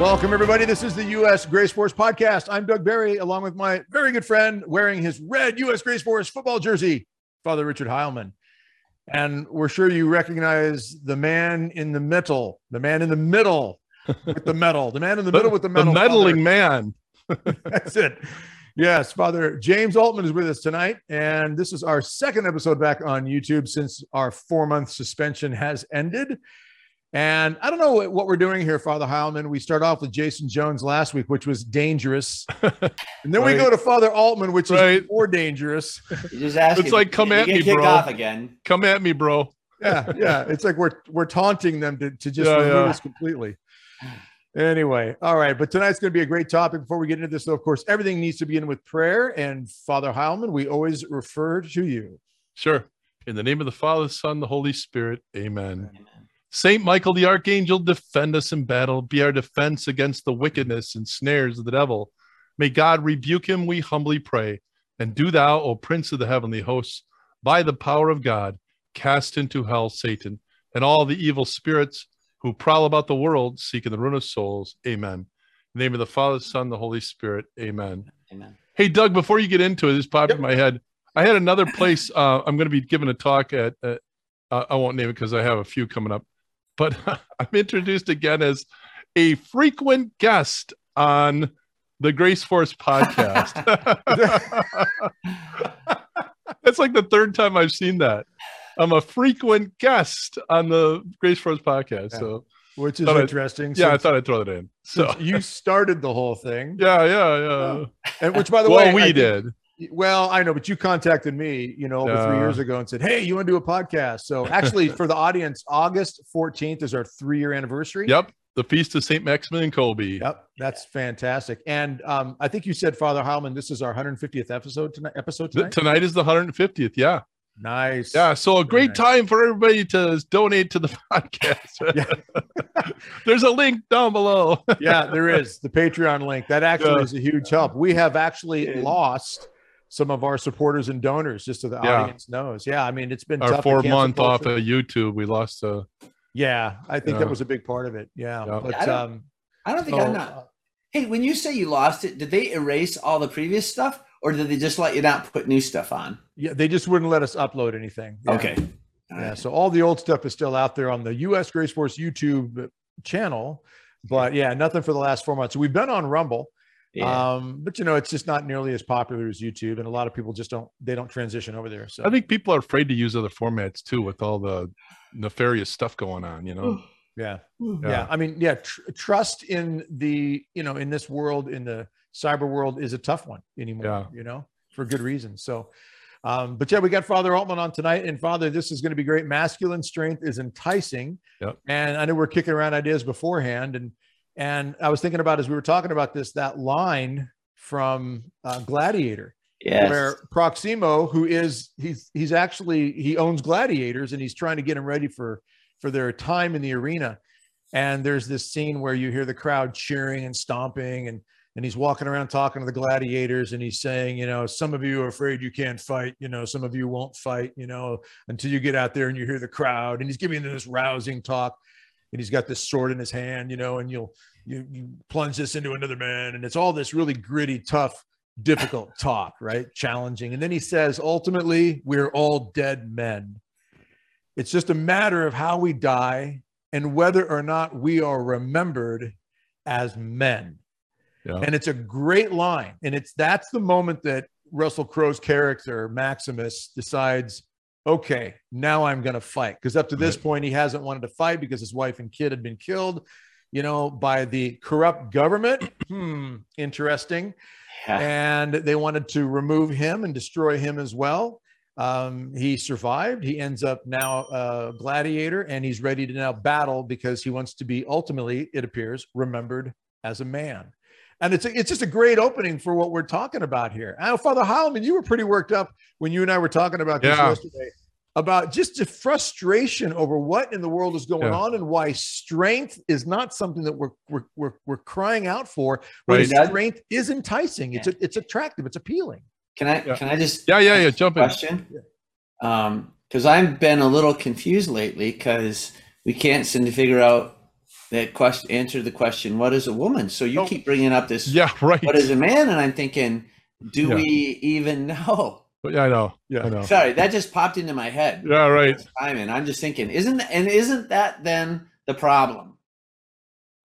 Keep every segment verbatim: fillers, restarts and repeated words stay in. Welcome, everybody. This is the U S Grace Force podcast. I'm Doug Barry, along with my very good friend wearing his red U S Grace Force football jersey, Father Richard Heilman. And we're sure you recognize the man in the middle, the man in the middle with the medal, the man in the middle with the medal. The meddling man. That's it. Yes, Father James Altman is with us tonight. And this is our second episode back on YouTube since our four-month suspension has ended. And I don't know what we're doing here, Father Heilman. We start off with Jason Jones last week, which was dangerous. And then right. we go to Father Altman, which right. is more dangerous. You just ask it's him, like, come at me, bro. Off again. Come at me, bro. Yeah, yeah. It's like we're we're taunting them to, to just yeah, remove yeah. us completely. Anyway, all right. But tonight's going to be a great topic. Before we get into this, though, of course, everything needs to begin with prayer. And Father Heilman, we always refer to you. Sure. In the name of the Father, the Son, the Holy Spirit. Amen. Amen. Saint Michael the Archangel, defend us in battle, be our defense against the wickedness and snares of the devil. May God rebuke him, we humbly pray. And do thou, O Prince of the heavenly hosts, by the power of God, cast into hell Satan and all the evil spirits who prowl about the world, seeking the ruin of souls. Amen. In the name of the Father, the Son, the Holy Spirit. Amen. Amen. Hey, Doug, before you get into it, this popped yep. in my head. I had another place. Uh, I'm going to be giving a talk at, uh, I won't name it because I have a few coming up. But I'm introduced again as a frequent guest on the Grace Force podcast. That's like the third time I've seen that. I'm a frequent guest on the Grace Force podcast. Yeah. So, which is interesting. I, yeah, I thought I'd throw that in. So you started the whole thing. Yeah, yeah, yeah. Uh, and which, by the well, way, we I did. Think- Well, I know, but you contacted me, you know, over uh, three years ago and said, hey, you want to do a podcast? So actually for the audience, August fourteenth is our three-year anniversary. Yep. The Feast of Saint Maximus and Colby. Yep. That's fantastic. And um, I think you said, Father Heilman, this is our one hundred fiftieth episode tonight. Episode tonight? Tonight is the one hundred fiftieth. Yeah. Nice. Yeah. So a great nice. time for everybody to donate to the podcast. There's a link down below. Yeah, there is. The Patreon link. That actually yeah. is a huge help. We have actually yeah. lost some of our supporters and donors, just so the yeah. audience knows. Yeah, I mean, it's been our tough four month off of YouTube. We lost. Uh, yeah, I think yeah. that was a big part of it. Yeah, yeah. but I don't, um, I don't think so, I'm not. Hey, when you say you lost it, did they erase all the previous stuff, or did they just let you not put new stuff on? Yeah, they just wouldn't let us upload anything. Yeah. Okay. All yeah, right. So all the old stuff is still out there on the U S Grace Force YouTube channel, but yeah, nothing for the last four months. So we've been on Rumble. Yeah. Um, but you know, it's just not nearly as popular as YouTube, and a lot of people just don't, they don't transition over there. So I think people are afraid to use other formats too, with all the nefarious stuff going on, you know? Yeah. Yeah. yeah. I mean, yeah. Tr- trust in the, you know, in this world, in the cyber world is a tough one anymore, yeah. you know, for good reason. So, um, but yeah, we got Father Altman on tonight, and Father, this is going to be great. Masculine strength is enticing. Yep. And I know we're kicking around ideas beforehand, and And I was thinking about, as we were talking about this, that line from uh, Gladiator, yes. where Proximo, who is, he's he's actually, he owns gladiators, and he's trying to get them ready for, for their time in the arena. And there's this scene where you hear the crowd cheering and stomping, and, and he's walking around talking to the gladiators, and he's saying, you know, some of you are afraid you can't fight, you know, some of you won't fight, you know, until you get out there and you hear the crowd. And he's giving them this rousing talk. And he's got this sword in his hand, you know, and you'll you, you plunge this into another man. And it's all this really gritty, tough, difficult talk, right? Challenging. And then he says, ultimately, we're all dead men. It's just a matter of how we die and whether or not we are remembered as men. Yeah. And it's a great line. And it's that's the moment that Russell Crowe's character, Maximus, decides, okay, now I'm going to fight. Because up to this point, he hasn't wanted to fight because his wife and kid had been killed, you know, by the corrupt government. hmm, interesting. Yeah. And they wanted to remove him and destroy him as well. Um, he survived. He ends up now a gladiator, and he's ready to now battle because he wants to be ultimately, it appears, remembered as a man. And it's a, it's just a great opening for what we're talking about here. I know, Father Heilman, you were pretty worked up when you and I were talking about this yeah. yesterday, about just the frustration over what in the world is going yeah. on, and why strength is not something that we're we're we're, we're crying out for. Right. Strength is enticing. It's yeah. a, it's attractive. It's appealing. Can I yeah. can I just yeah yeah yeah jump question? in question? Because um, I've been a little confused lately because we can't seem to figure out that question, answered the question, what is a woman? So you oh, keep bringing up this, yeah, right. What is a man? And I'm thinking, do yeah. we even know? Yeah, I know. Yeah, I know. Sorry, that just popped into my head. Yeah, right. I'm in. I'm just thinking, isn't and isn't that then the problem?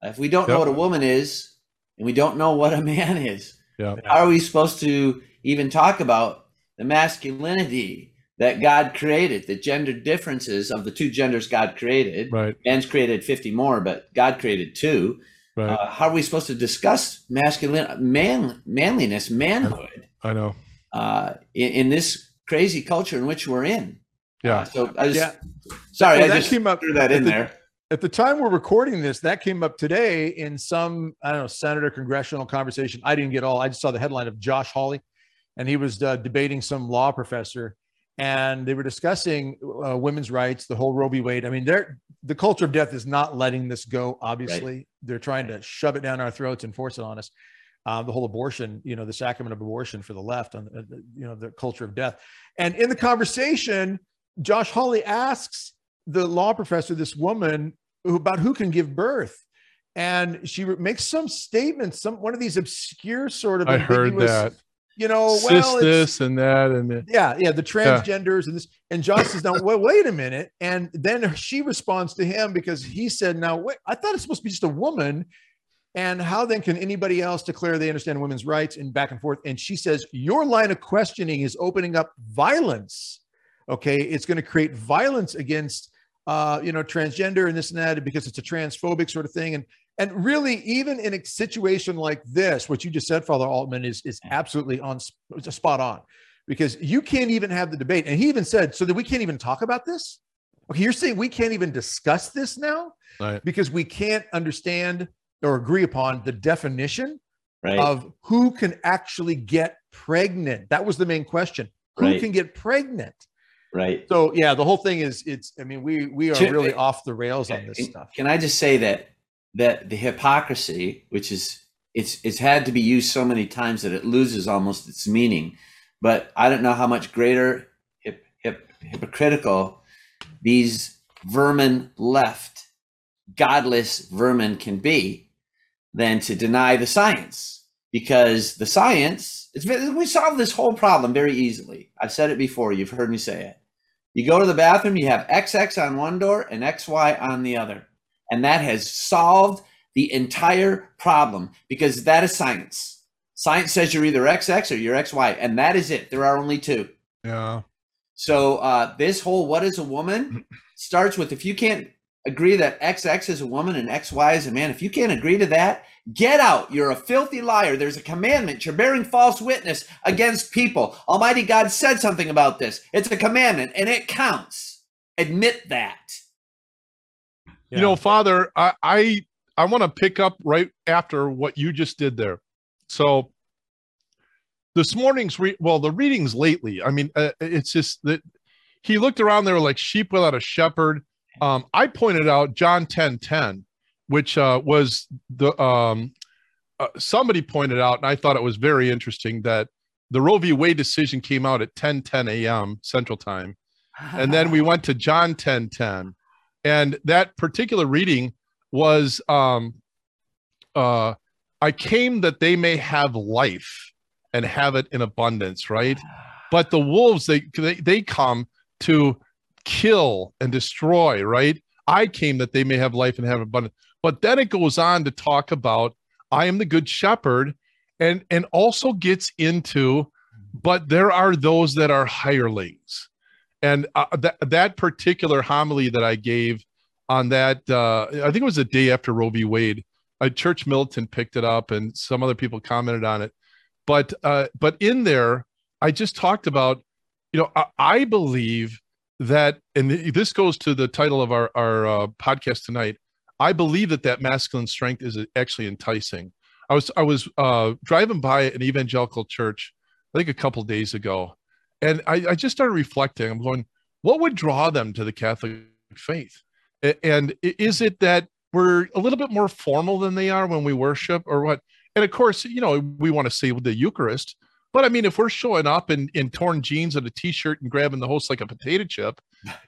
If we don't yep. know what a woman is, and we don't know what a man is, yep. how are we supposed to even talk about the masculinity that God created, the gender differences of the two genders God created? Right. Man's created fifty more, but God created two. Right. Uh, how are we supposed to discuss masculine, man, manliness, manhood? I know. Uh, in, in this crazy culture in which we're in. Yeah. Uh, so I just, yeah. sorry, well, I just came up, threw that in the, there. At the time we're recording this, that came up today in some, I don't know, senator congressional conversation. I didn't get all, I just saw the headline of Josh Hawley, and he was uh, debating some law professor, and they were discussing uh, women's rights, the whole Roe v. Wade. I mean, they're, the culture of death is not letting this go, obviously. Right. They're trying to shove it down our throats and force it on us. Uh, the whole abortion, you know, the sacrament of abortion for the left, on, uh, you know, the culture of death. And in the conversation, Josh Hawley asks the law professor, this woman, who, about who can give birth. And she re- makes some statement, some one of these obscure sort of, I heard that, you know, Sis, well, this and that. And the, yeah, yeah, the transgenders yeah. and this. And Josh says, now, well, wait a minute. And then she responds to him because he said, now, wait, I thought it's supposed to be just a woman. And how then can anybody else declare they understand women's rights, and back and forth? And she says, your line of questioning is opening up violence. Okay. It's going to create violence against, uh, you know, transgender and this and that, because it's a transphobic sort of thing. And, and really, even in a situation like this, what you just said, Father Altman, is, is absolutely on spot on, because you can't even have the debate. And he even said, so that we can't even talk about this. Okay. You're saying we can't even discuss this now, right, because we can't understand or agree upon the definition right. of who can actually get pregnant. That was the main question. Who right. can get pregnant? Right. So yeah, the whole thing is, it's, I mean, we, we are really off the rails on this stuff. Can I just say that, that the hypocrisy, which is, it's, it's had to be used so many times that it loses almost its meaning, but I don't know how much greater hip, hip, hypocritical these vermin left, godless vermin can be, than to deny the science, because the science, it's, we solve this whole problem very easily. I've said it before, you've heard me say it. You go to the bathroom, you have X X on one door and X Y on the other. And that has solved the entire problem, because that is science. Science says you're either X X or you're X Y, and that is it. There are only two. Yeah. So uh, this whole what is a woman starts with, if you can't agree that X X is a woman and X Y is a man, if you can't agree to that, get out. You're a filthy liar. There's a commandment. You're bearing false witness against people. Almighty God said something about this. It's a commandment, and it counts. Admit that. Yeah. You know, Father, I I, I want to pick up right after what you just did there. So this morning's, re- well, the readings lately, I mean, uh, it's just that he looked around, they were like sheep without a shepherd. Um, I pointed out John ten ten, which uh, was the um, uh, somebody pointed out, and I thought it was very interesting that the Roe v. Wade decision came out at ten ten a.m. Central Time, and then we went to John ten ten, and that particular reading was, um, uh, "I came that they may have life and have it in abundance." Right, but the wolves they they, they come to kill and destroy, right? I came that they may have life and have abundance. But then it goes on to talk about, I am the good shepherd, and, and also gets into, but there are those that are hirelings. And uh, that, that particular homily that I gave on that, uh, I think it was the day after Roe v. Wade, a Church Militant picked it up and some other people commented on it. But, uh, but in there, I just talked about, you know, I, I believe that, and this goes to the title of our, our uh, podcast tonight, I believe that that masculine strength is actually enticing. I was I was uh, driving by an evangelical church, I think a couple of days ago, and I, I just started reflecting. I'm going, what would draw them to the Catholic faith? And is it that we're a little bit more formal than they are when we worship, or what? And of course, you know, we want to say with the Eucharist, but I mean, if we're showing up in, in torn jeans and a t-shirt and grabbing the host like a potato chip,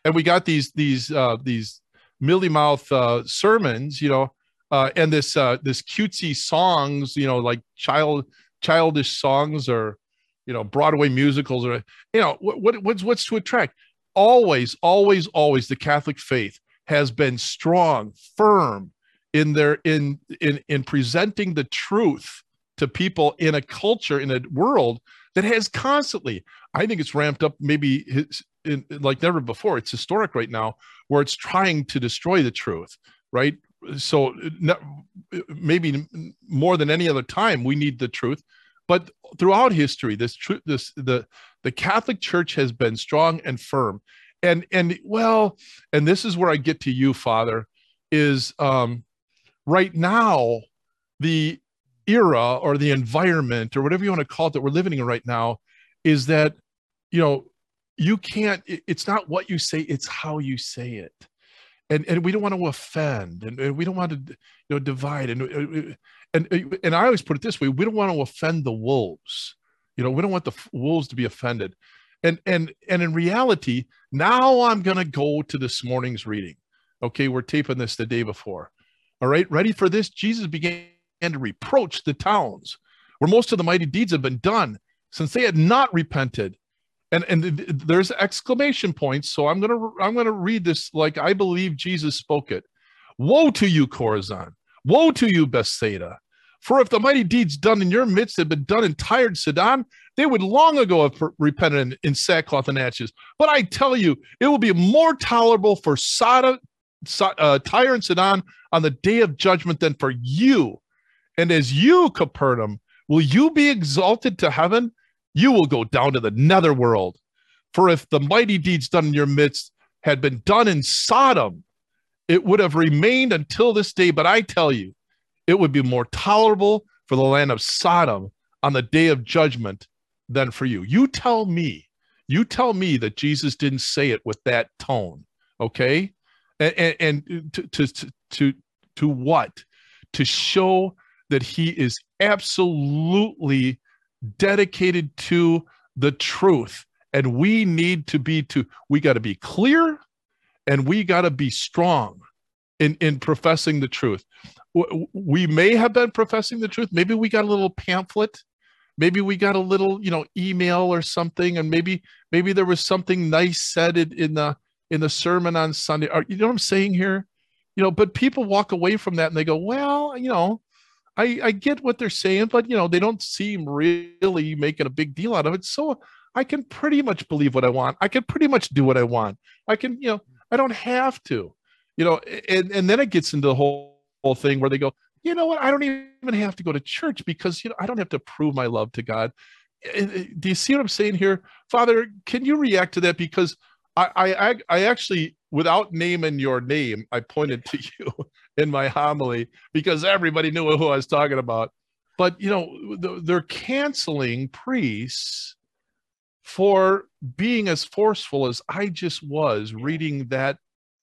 and we got these these uh, these mealy mouth uh, sermons, you know, uh, and this uh, this cutesy songs, you know, like child childish songs or, you know, Broadway musicals or, you know, what, what what's what's to attract? Always, always, always, the Catholic faith has been strong, firm in their in in in presenting the truth to people in a culture, in a world that has constantly, I think it's ramped up maybe his, in, like never before. It's historic right now, where it's trying to destroy the truth, right? So maybe more than any other time, we need the truth. But throughout history, this tr- this the the Catholic Church has been strong and firm, and and well, and this is where I get to you, Father, is um, right now the era or the environment or whatever you want to call it that we're living in right now is that, you know, you can't, it's not what you say, it's how you say it. And and we don't want to offend, and, and we don't want to, you know, divide. And, and, and I always put it this way, we don't want to offend the wolves. You know, we don't want the wolves to be offended. And, and, and in reality, now I'm going to go to this morning's reading. Okay, we're taping this the day before. All right, ready for this? Jesus began and to reproach the towns where most of the mighty deeds have been done, since they had not repented. And and th- there's exclamation points. So I'm gonna I'm gonna read this like I believe Jesus spoke it. Woe to you, Chorazin! Woe to you, Bethsaida! For if the mighty deeds done in your midst had been done in Tyre and Sidon, they would long ago have per- repented in, in sackcloth and ashes. But I tell you, it will be more tolerable for Sodom, so- uh, Tyre and Sidon on the day of judgment than for you. And as you, Capernaum, will you be exalted to heaven? You will go down to the netherworld. For if the mighty deeds done in your midst had been done in Sodom, it would have remained until this day. But I tell you, it would be more tolerable for the land of Sodom on the day of judgment than for you. You tell me, you tell me that Jesus didn't say it with that tone, okay? And, and, and to, to, to, to what? To show that he is absolutely dedicated to the truth. And we need to be to, we got to be clear and we got to be strong in, in professing the truth. We may have been professing the truth. Maybe we got a little pamphlet. Maybe we got a little, you know, email or something. And maybe, maybe there was something nice said in the, in the sermon on Sunday. Or, you know what I'm saying here? You know, but people walk away from that and they go, well, you know, I, I get what they're saying, but, you know, they don't seem really making a big deal out of it. So I can pretty much believe what I want. I can pretty much do what I want. I can, you know, I don't have to, you know, and, and then it gets into the whole, whole thing where they go, you know what, I don't even have to go to church because, you know, I don't have to prove my love to God. Do you see what I'm saying here? Father, can you react to that? Because I, I, I actually, without naming your name, I pointed to you in my homily because everybody knew who I was talking about. But, you know, they're canceling priests for being as forceful as I just was reading that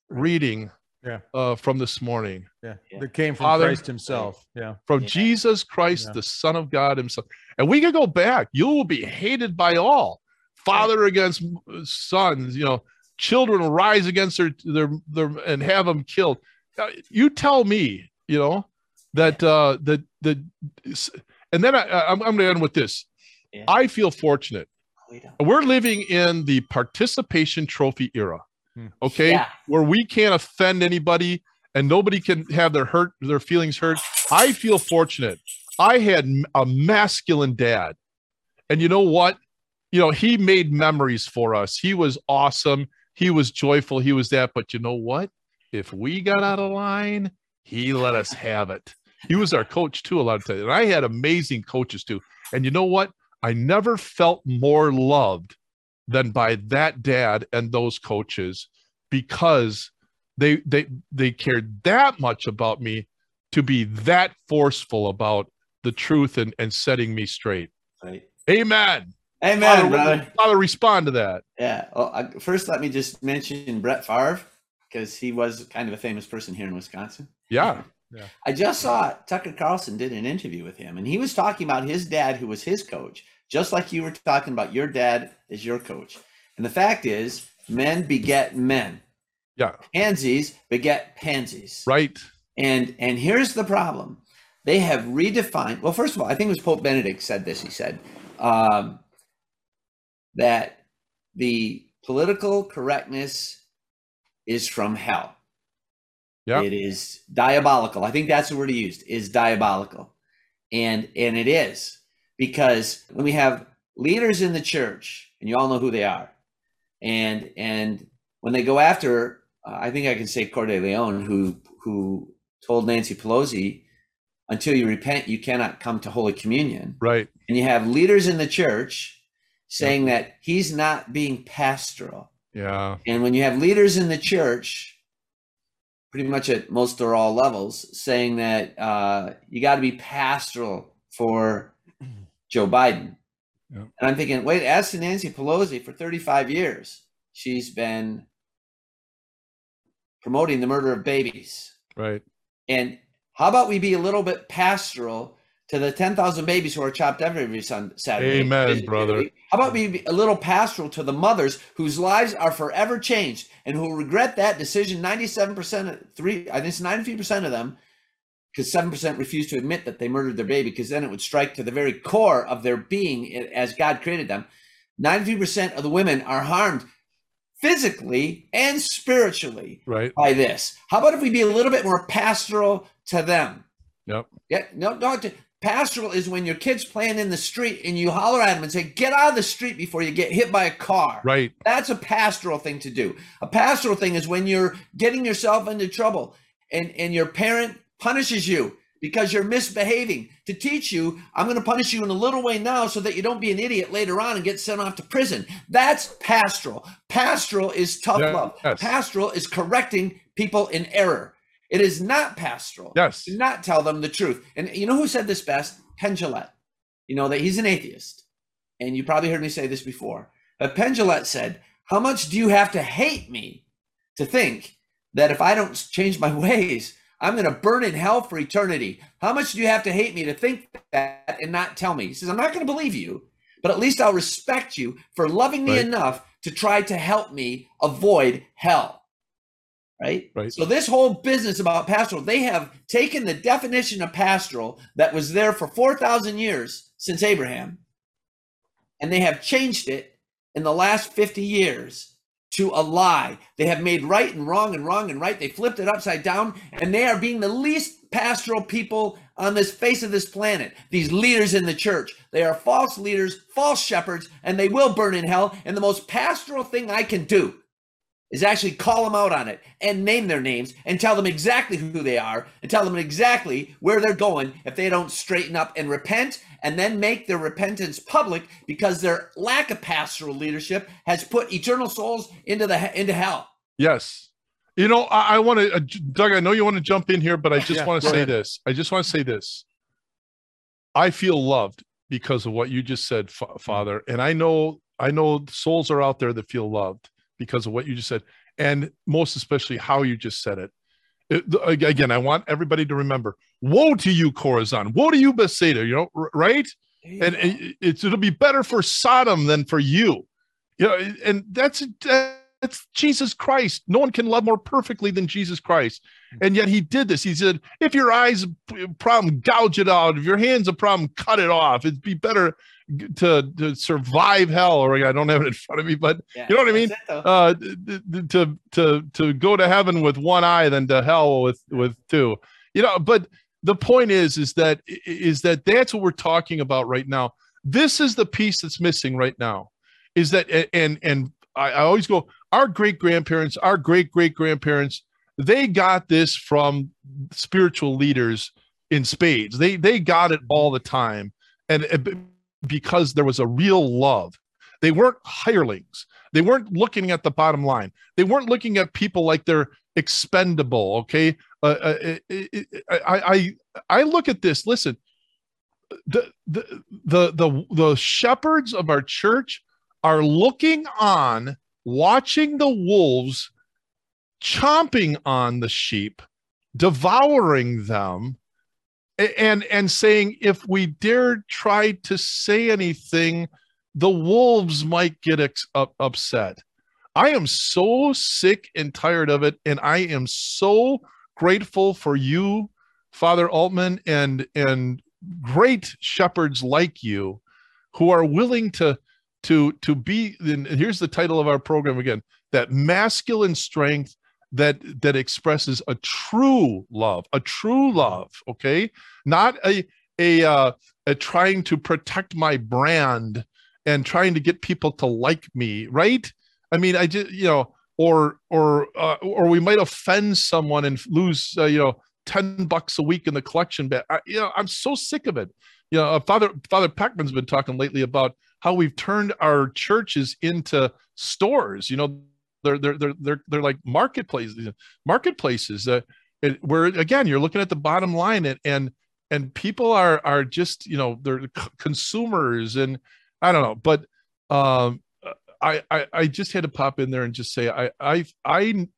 reading yeah. uh, from this morning. Yeah, yeah. That came from Father, Christ himself. Yeah, From yeah. Jesus Christ, yeah. the Son of God himself. And we could go back. You will be hated by all. Father against sons, you know, children will rise against their, their, their, and have them killed. You tell me, you know, that, uh, that, that, and then I, I'm, I'm going to end with this. Yeah. I feel fortunate. We're living in the participation trophy era. Okay. Yeah. Where we can't offend anybody and nobody can have their hurt, their feelings hurt. I feel fortunate. I had a masculine dad, and you know what? You know, he made memories for us. He was awesome. He was joyful. He was that. But you know what? If we got out of line, he let us have it. He was our coach too, a lot of times. And I had amazing coaches too. And you know what? I never felt more loved than by that dad and those coaches, because they they they cared that much about me to be that forceful about the truth and, and setting me straight. Right. Amen. Amen, Father, brother. Father, respond to that. Yeah. Well, I, first, let me just mention Brett Favre, because he was kind of a famous person here in Wisconsin. Yeah. yeah. I just saw Tucker Carlson did an interview with him, and he was talking about his dad, who was his coach, just like you were talking about your dad is your coach. And the fact is, men beget men. Yeah. Pansies beget pansies. Right. And and here's the problem. They have redefined, well, first of all, I think it was Pope Benedict said this, he said, um, that the political correctness is from hell. Yeah. It is diabolical. I think that's the word he used, is diabolical. And, and it is, because when we have leaders in the church, and you all know who they are, and and when they go after, uh, I think I can say Cordeléon, who who told Nancy Pelosi, until you repent, you cannot come to Holy Communion. Right. And you have leaders in the church saying yeah. that he's not being pastoral. Yeah. And when you have leaders in the church, pretty much at most or all levels, saying that uh, you got to be pastoral for Joe Biden. Yeah. And I'm thinking, wait, ask Nancy Pelosi. For thirty-five years, she's been promoting the murder of babies. Right. And how about we be a little bit pastoral to the ten thousand babies who are chopped every Sunday, Saturday? Amen, Saturday. Brother. How about we be a little pastoral to the mothers whose lives are forever changed and who regret that decision? ninety-seven percent, three, I think it's ninety-three percent of them, because seven percent refuse to admit that they murdered their baby, because then it would strike to the very core of their being as God created them. ninety-three percent of the women are harmed physically and spiritually right. by this. How about if we be a little bit more pastoral to them? Yep. Yeah, no, no, pastoral is when your kid's playing in the street and you holler at them and say, get out of the street before you get hit by a car. Right. That's a pastoral thing to do. A pastoral thing is when you're getting yourself into trouble and, and your parent punishes you because you're misbehaving, to teach you, I'm going to punish you in a little way now so that you don't be an idiot later on and get sent off to prison. That's pastoral. Pastoral is tough yes. love. Pastoral is correcting people in error. It is not pastoral. Yes. Do not tell them the truth. And you know who said this best? Penn Jillette. You know that he's an atheist. And you probably heard me say this before. But Penn Jillette said, how much do you have to hate me to think that if I don't change my ways, I'm going to burn in hell for eternity? How much do you have to hate me to think that and not tell me? He says, I'm not going to believe you, but at least I'll respect you for loving me right. enough to try to help me avoid hell. Right? right? So this whole business about pastoral, they have taken the definition of pastoral that was there for four thousand years since Abraham, and they have changed it in the last fifty years to a lie. They have made right and wrong and wrong and right. They flipped it upside down, and they are being the least pastoral people on this face of this planet. These leaders in the church, they are false leaders, false shepherds, and they will burn in hell. And the most pastoral thing I can do is actually call them out on it and name their names and tell them exactly who they are and tell them exactly where they're going if they don't straighten up and repent, and then make their repentance public, because their lack of pastoral leadership has put eternal souls into the into hell. Yes. You know, I, I want to, uh, Doug, I know you want to jump in here, but I just yeah, want to say ahead. this. I just want to say this. I feel loved because of what you just said, F- Father. And I know, I know souls are out there that feel loved because of what you just said. And most especially how you just said it. It, again, I want everybody to remember, woe to you, Chorazin, woe to you, Bethsaida, you know, right? Yeah. And, and it's, it'll be better for Sodom than for you. You know, and that's, that's Jesus Christ. No one can love more perfectly than Jesus Christ. And yet he did this. He said, if your eye's a problem, gouge it out. If your hand's a problem, cut it off. It'd be better to, to survive hell, or I don't have it in front of me, but yeah, you know what I mean? Uh, to, to, to go to heaven with one eye than to hell with, with two, you know, but the point is, is that, is that that's what we're talking about right now. This is the piece that's missing right now, is that, and, and I, I always go, our great grandparents, our great great grandparents, they got this from spiritual leaders in spades. They, they got it all the time. And, and because there was a real love. They weren't hirelings. They weren't looking at the bottom line. They weren't looking at people like they're expendable. Okay. Uh, it, it, I, I, I look at this, listen, the, the, the, the, the shepherds of our church are looking on, watching the wolves chomping on the sheep, devouring them, and and saying, if we dare try to say anything, the wolves might get ex- up, upset. I am so sick and tired of it, and I am so grateful for you, Father Altman, and and great shepherds like you who are willing to to to be, and here's the title of our program again, that masculine strength that that expresses a true love, a true love, okay? Not a a uh, a trying to protect my brand and trying to get people to like me, right? I mean, I just, you know, or or uh, or we might offend someone and lose uh, you know, ten bucks a week in the collection bag. I, you know, I'm so sick of it. You know, Father Father Peckman's been talking lately about how we've turned our churches into stores. You know, they're they're they're they're, they're like marketplaces, marketplaces uh, it, where again you're looking at the bottom line, and and and people are are just, you know, they're c- consumers, and I don't know, but um, I, I I just had to pop in there and just say I I I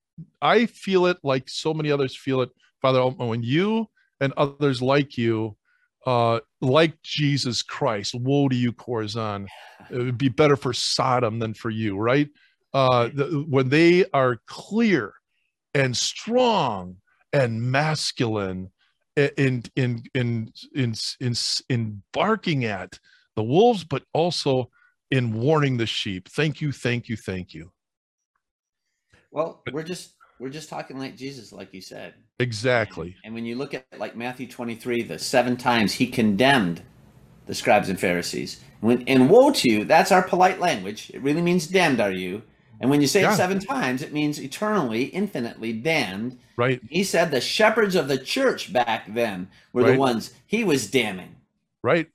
I feel it like so many others feel it, Father Altman, when you and others like you. Uh, like Jesus Christ, woe to you, Chorazin. It would be better for Sodom than for you, right? Uh, the, when they are clear and strong and masculine in in in in in in barking at the wolves, but also in warning the sheep. Thank you, thank you, thank you. Well, we're just. We're just talking like Jesus, like you said. Exactly. And, and when you look at like Matthew twenty-three, the seven times he condemned the scribes and Pharisees. When, and woe to you, that's our polite language. It really means damned are you. And when you say yeah. it seven times, it means eternally, infinitely damned. Right. He said the shepherds of the church back then were right. the ones he was damning. Right.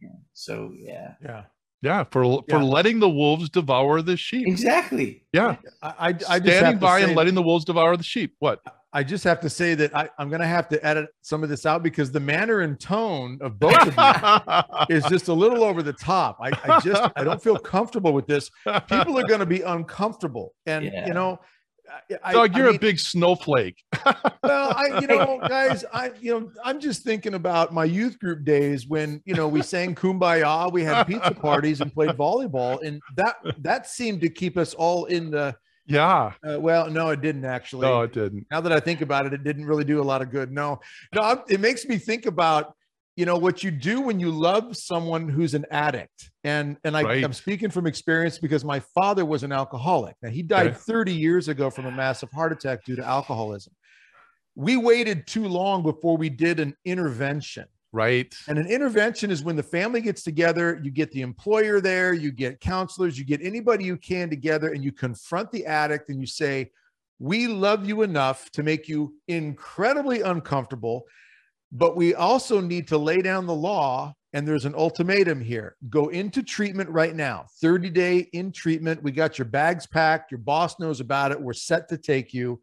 Yeah. So, yeah. Yeah. Yeah, for for yeah. letting the wolves devour the sheep. Exactly. Yeah, I, I, I just standing by and letting the wolves devour the sheep. What? I just have to say that I, I'm going to have to edit some of this out because the manner and tone of both of you is just a little over the top. I, I just I don't feel comfortable with this. People are going to be uncomfortable, and yeah. you know. I, Doug, I, you're I mean, a big snowflake. Well, I, you know, guys, I, you know, I'm just thinking about my youth group days when, you know, we sang Kumbaya, we had pizza parties and played volleyball, and that that seemed to keep us all in the. Yeah. Uh, well, no, it didn't actually. No, it didn't. Now that I think about it, it didn't really do a lot of good. No, no, I'm, it makes me think about, you know, what you do when you love someone who's an addict. And and I, right. I'm speaking from experience because my father was an alcoholic. Now, he died yeah. thirty years ago from a massive heart attack due to alcoholism. We waited too long before we did an intervention. Right. And an intervention is when the family gets together, you get the employer there, you get counselors, you get anybody you can together, and you confront the addict and you say, we love you enough to make you incredibly uncomfortable, but we also need to lay down the law. And there's an ultimatum here. Go into treatment right now, thirty day in treatment. We got your bags packed. Your boss knows about it. We're set to take you.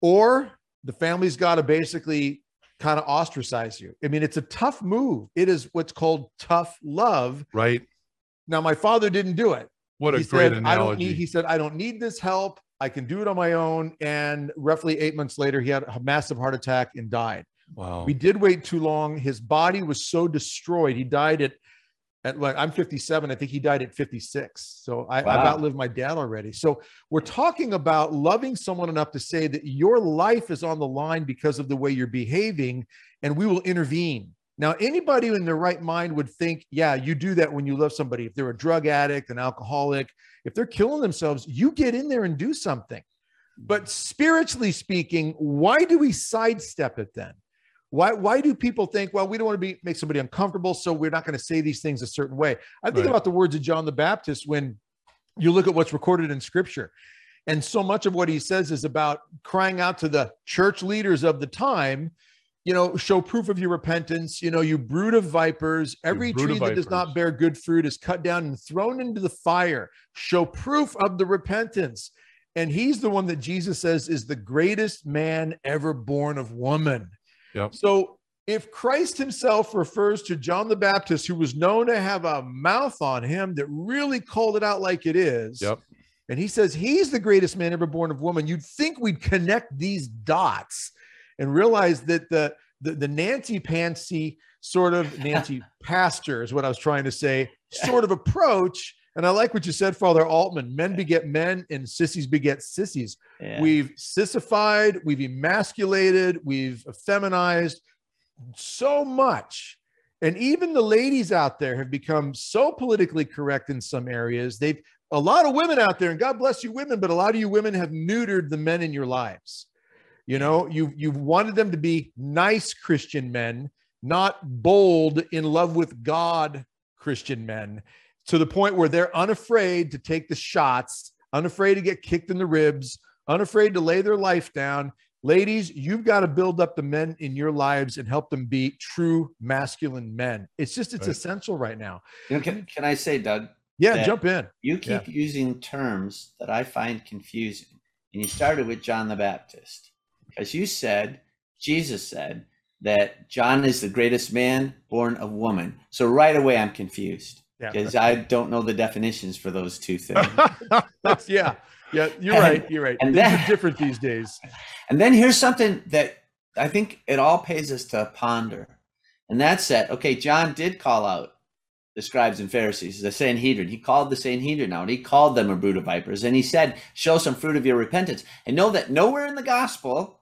Or the family's got to basically kind of ostracize you. I mean, it's a tough move. It is what's called tough love. Right. Now, my father didn't do it. What a great analogy. I don't need, he said, I don't need this help. I can do it on my own. And roughly eight months later, he had a massive heart attack and died. Wow. We did wait too long. His body was so destroyed. He died at, at like, I'm fifty-seven. I think he died at fifty-six. So I, wow. I've outlived my dad already. So we're talking about loving someone enough to say that your life is on the line because of the way you're behaving, and we will intervene. Now, anybody in their right mind would think, yeah, you do that when you love somebody. If they're a drug addict, an alcoholic, if they're killing themselves, you get in there and do something. But spiritually speaking, why do we sidestep it then? Why, why do people think, well, we don't want to be make somebody uncomfortable, so we're not going to say these things a certain way? I think right. about the words of John the Baptist when you look at what's recorded in Scripture. And so much of what he says is about crying out to the church leaders of the time, you know, show proof of your repentance, you know, you brood of vipers, every tree that vipers. Does not bear good fruit is cut down and thrown into the fire. Show proof of the repentance. And he's the one that Jesus says is the greatest man ever born of woman. Yep. So if Christ himself refers to John the Baptist, who was known to have a mouth on him that really called it out like it is, yep. and he says he's the greatest man ever born of woman, you'd think we'd connect these dots and realize that the the, the Nancy Pansy sort of, Nancy Pastor is what I was trying to say, sort of approach And I like what you said, Father Altman, men beget men and sissies beget sissies. Yeah. We've sissified, we've emasculated, we've feminized so much. And even the ladies out there have become so politically correct in some areas. They've a lot of women out there, and God bless you women, but a lot of you women have neutered the men in your lives. You know, you've, you've wanted them to be nice Christian men, not bold, in love with God Christian men, to the point where they're unafraid to take the shots, unafraid to get kicked in the ribs, unafraid to lay their life down. Ladies, you've got to build up the men in your lives and help them be true masculine men. It's just, it's right. essential right now. You know, can, can I say, Doug? Yeah, jump in. You keep yeah. using terms that I find confusing. And you started with John the Baptist. Because you said, Jesus said, that John is the greatest man born of woman. So right away, I'm confused. Because yeah. I don't know the definitions for those two things. yeah. Yeah, you're and, right. You're right. And Things then, are different these days. And then here's something that I think it all pays us to ponder. And that's that, okay, John did call out the scribes and Pharisees, the Sanhedrin. He called the Sanhedrin out. He called them a brood of vipers. And he said, show some fruit of your repentance. And know that nowhere in the gospel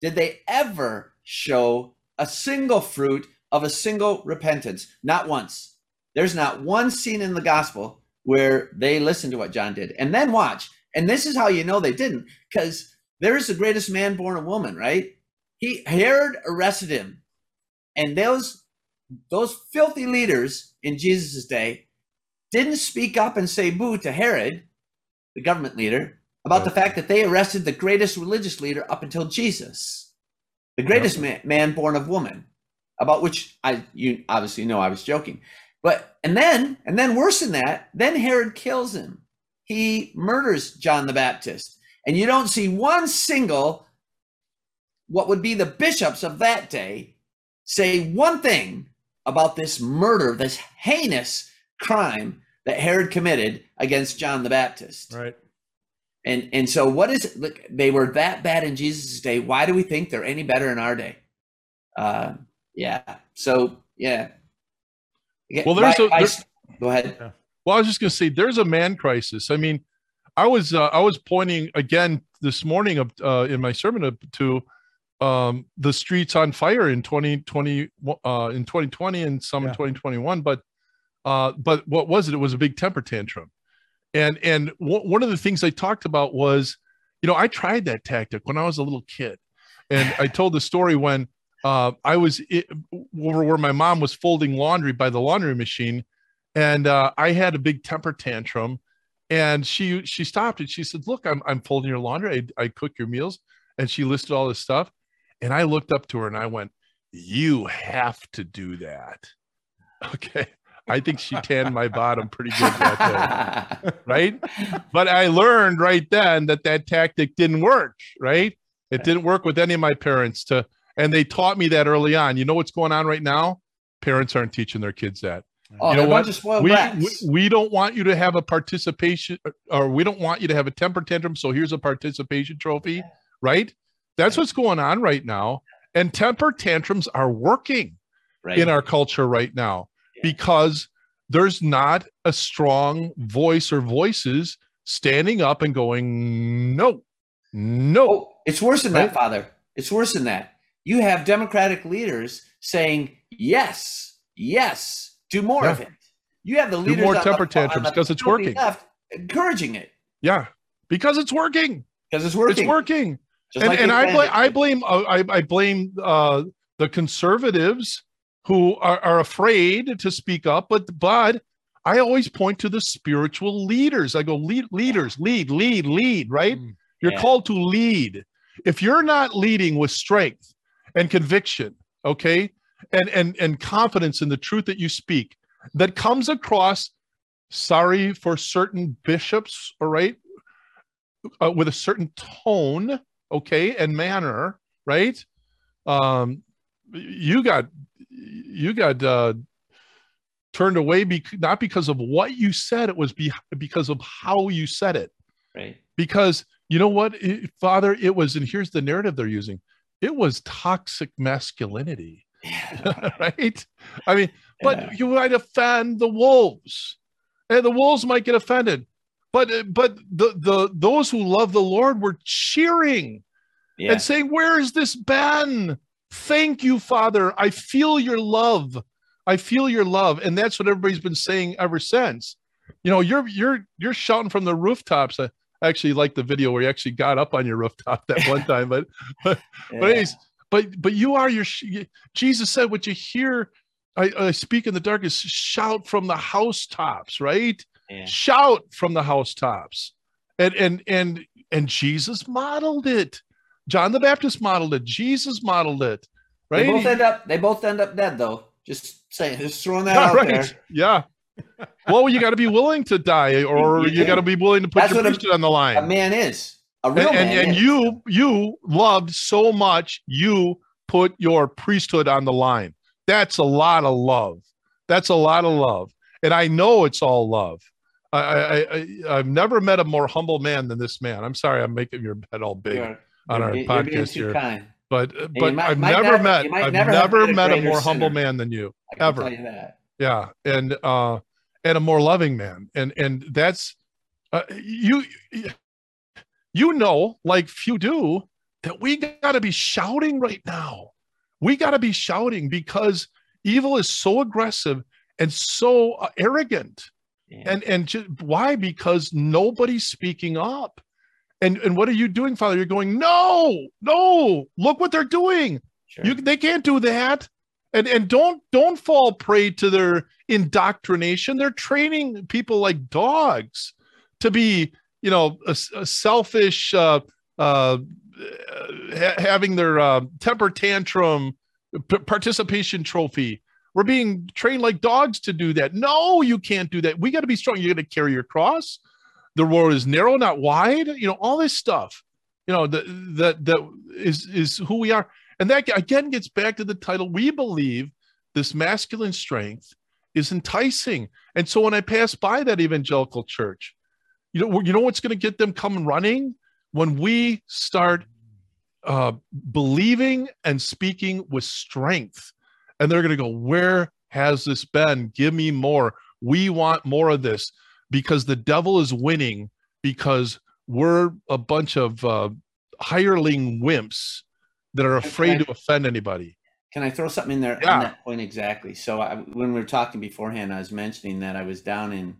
did they ever show a single fruit of a single repentance. Not once. There's not one scene in the gospel where they listened to what John did. And then watch. And this is how you know they didn't, because there is the greatest man born a woman, right? He Herod arrested him. And those those filthy leaders in Jesus's day didn't speak up and say boo to Herod, the government leader, about the fact that they arrested the greatest religious leader up until Jesus, the greatest man, man born of woman, about which I you obviously know I was joking. But, and then, and then worse than that, then Herod kills him. He murders John the Baptist. And you don't see one single, what would be the bishops of that day, say one thing about this murder, this heinous crime that Herod committed against John the Baptist. Right. And, and so what is it? Look, they were that bad in Jesus' day. Why do we think they're any better in our day? Uh, yeah. So, yeah. Well, there's a, there's, go ahead. Well, I was just going to say, there's a man crisis. I mean, I was uh, I was pointing again this morning of, uh, in my sermon of, to um, the streets on fire in twenty twenty, uh, in twenty twenty, and some yeah. in twenty twenty-one. But uh, but what was it? It was a big temper tantrum, and and w- one of the things I talked about was, you know, I tried that tactic when I was a little kid, and I told the story when. Uh, I was it, over where my mom was folding laundry by the laundry machine, and uh, I had a big temper tantrum, and she she stopped and she said, "Look, I'm I'm folding your laundry. I, I cook your meals," and she listed all this stuff, and I looked up to her and I went, "You have to do that." Okay, I think she tanned my bottom pretty good that day, right? But I learned right then that that tactic didn't work. Right? It didn't work with any of my parents to. And they taught me that early on. You know what's going on right now? Parents aren't teaching their kids that. Oh, you know what? We, we, we don't want you to have a participation, or we don't want you to have a temper tantrum, so here's a participation trophy, right? That's what's going on right now. And temper tantrums are working right. in our culture right now yeah. because there's not a strong voice or voices standing up and going, no, no. Oh, it's worse than right? that, Father. It's worse than that. You have Democratic leaders saying, yes, yes, do more yeah. of it. You have the leaders do more temper the, tantrums because it's working. Left, encouraging it. Yeah, because it's working. Because it's working. It's working. Just and like and I, bl- I blame uh, I, I blame uh, the conservatives who are, are afraid to speak up. But but I always point to the spiritual leaders. I go, lead, leaders, lead, lead, lead, right? Mm, you're yeah. called to lead. If you're not leading with strength, and conviction, okay, and and and confidence in the truth that you speak, that comes across. Sorry for certain bishops, all right, uh, with a certain tone, okay, and manner, right? Um, you got you got uh, turned away be- not because of what you said; it was be- because of how you said it, right? Because you know what, it, Father, it was, and here's the narrative they're using. It was toxic masculinity, yeah. right? I mean, but yeah. you might offend the wolves. and the wolves might get offended. But but the the those who love the Lord were cheering yeah. and saying, "Where is this ban? Thank you, Father. I feel your love. I feel your love." And that's what everybody's been saying ever since. You know, you're you're you're shouting from the rooftops. I actually like the video where you actually got up on your rooftop that one time. But but yeah. but, anyways, but but you are your. Jesus said, "What you hear, I, I speak in the darkness. Shout from the housetops." Right. Yeah. Shout from the housetops. And, and, and, and Jesus modeled it. John the Baptist modeled it. Jesus modeled it. Right. They both end up, they both end up dead though. Just saying, just throwing that yeah, out right. there. Yeah. Well, you got to be willing to die or you, you got to be willing to put That's your priesthood on the line. A man is a real and, man. And, and you, you loved so much. You put your priesthood on the line. That's a lot of love. That's a lot of love. And I know it's all love. I, I, I, I've never met a more humble man than this man. I'm sorry, I'm making your head all big you're, on you're, our you're podcast here. Kind. But and but might, I've might never not, met I've never, never met a, a more sinner. humble man than you I can ever. Tell you that. Yeah, and uh, and a more loving man, and and that's uh, you. You know, like few do, that we got to be shouting right now. We got to be shouting because evil is so aggressive and so uh, arrogant. Yeah. And and just, why? Because nobody's speaking up. And and what are you doing, Father? You're going, no, no, look what they're doing. Sure. You, they can't do that. And and don't don't fall prey to their indoctrination. They're training people like dogs to be, you know, a, a selfish, uh, uh, ha- having their uh, temper tantrum p- participation trophy. We're being trained like dogs to do that. No, you can't do that. We got to be strong. You're going to carry your cross. The road is narrow, not wide. You know, all this stuff, you know, that that that is, is who we are. And that, again, gets back to the title. We believe this masculine strength is enticing. And so when I pass by that evangelical church, you know, you know what's going to get them coming running? When we start uh, believing and speaking with strength. And they're going to go, where has this been? Give me more. We want more of this because the devil is winning because we're a bunch of uh, hireling wimps that are afraid I, to offend anybody. Can I throw something in there yeah. on that point exactly? So I, when we were talking beforehand, I was mentioning that I was down in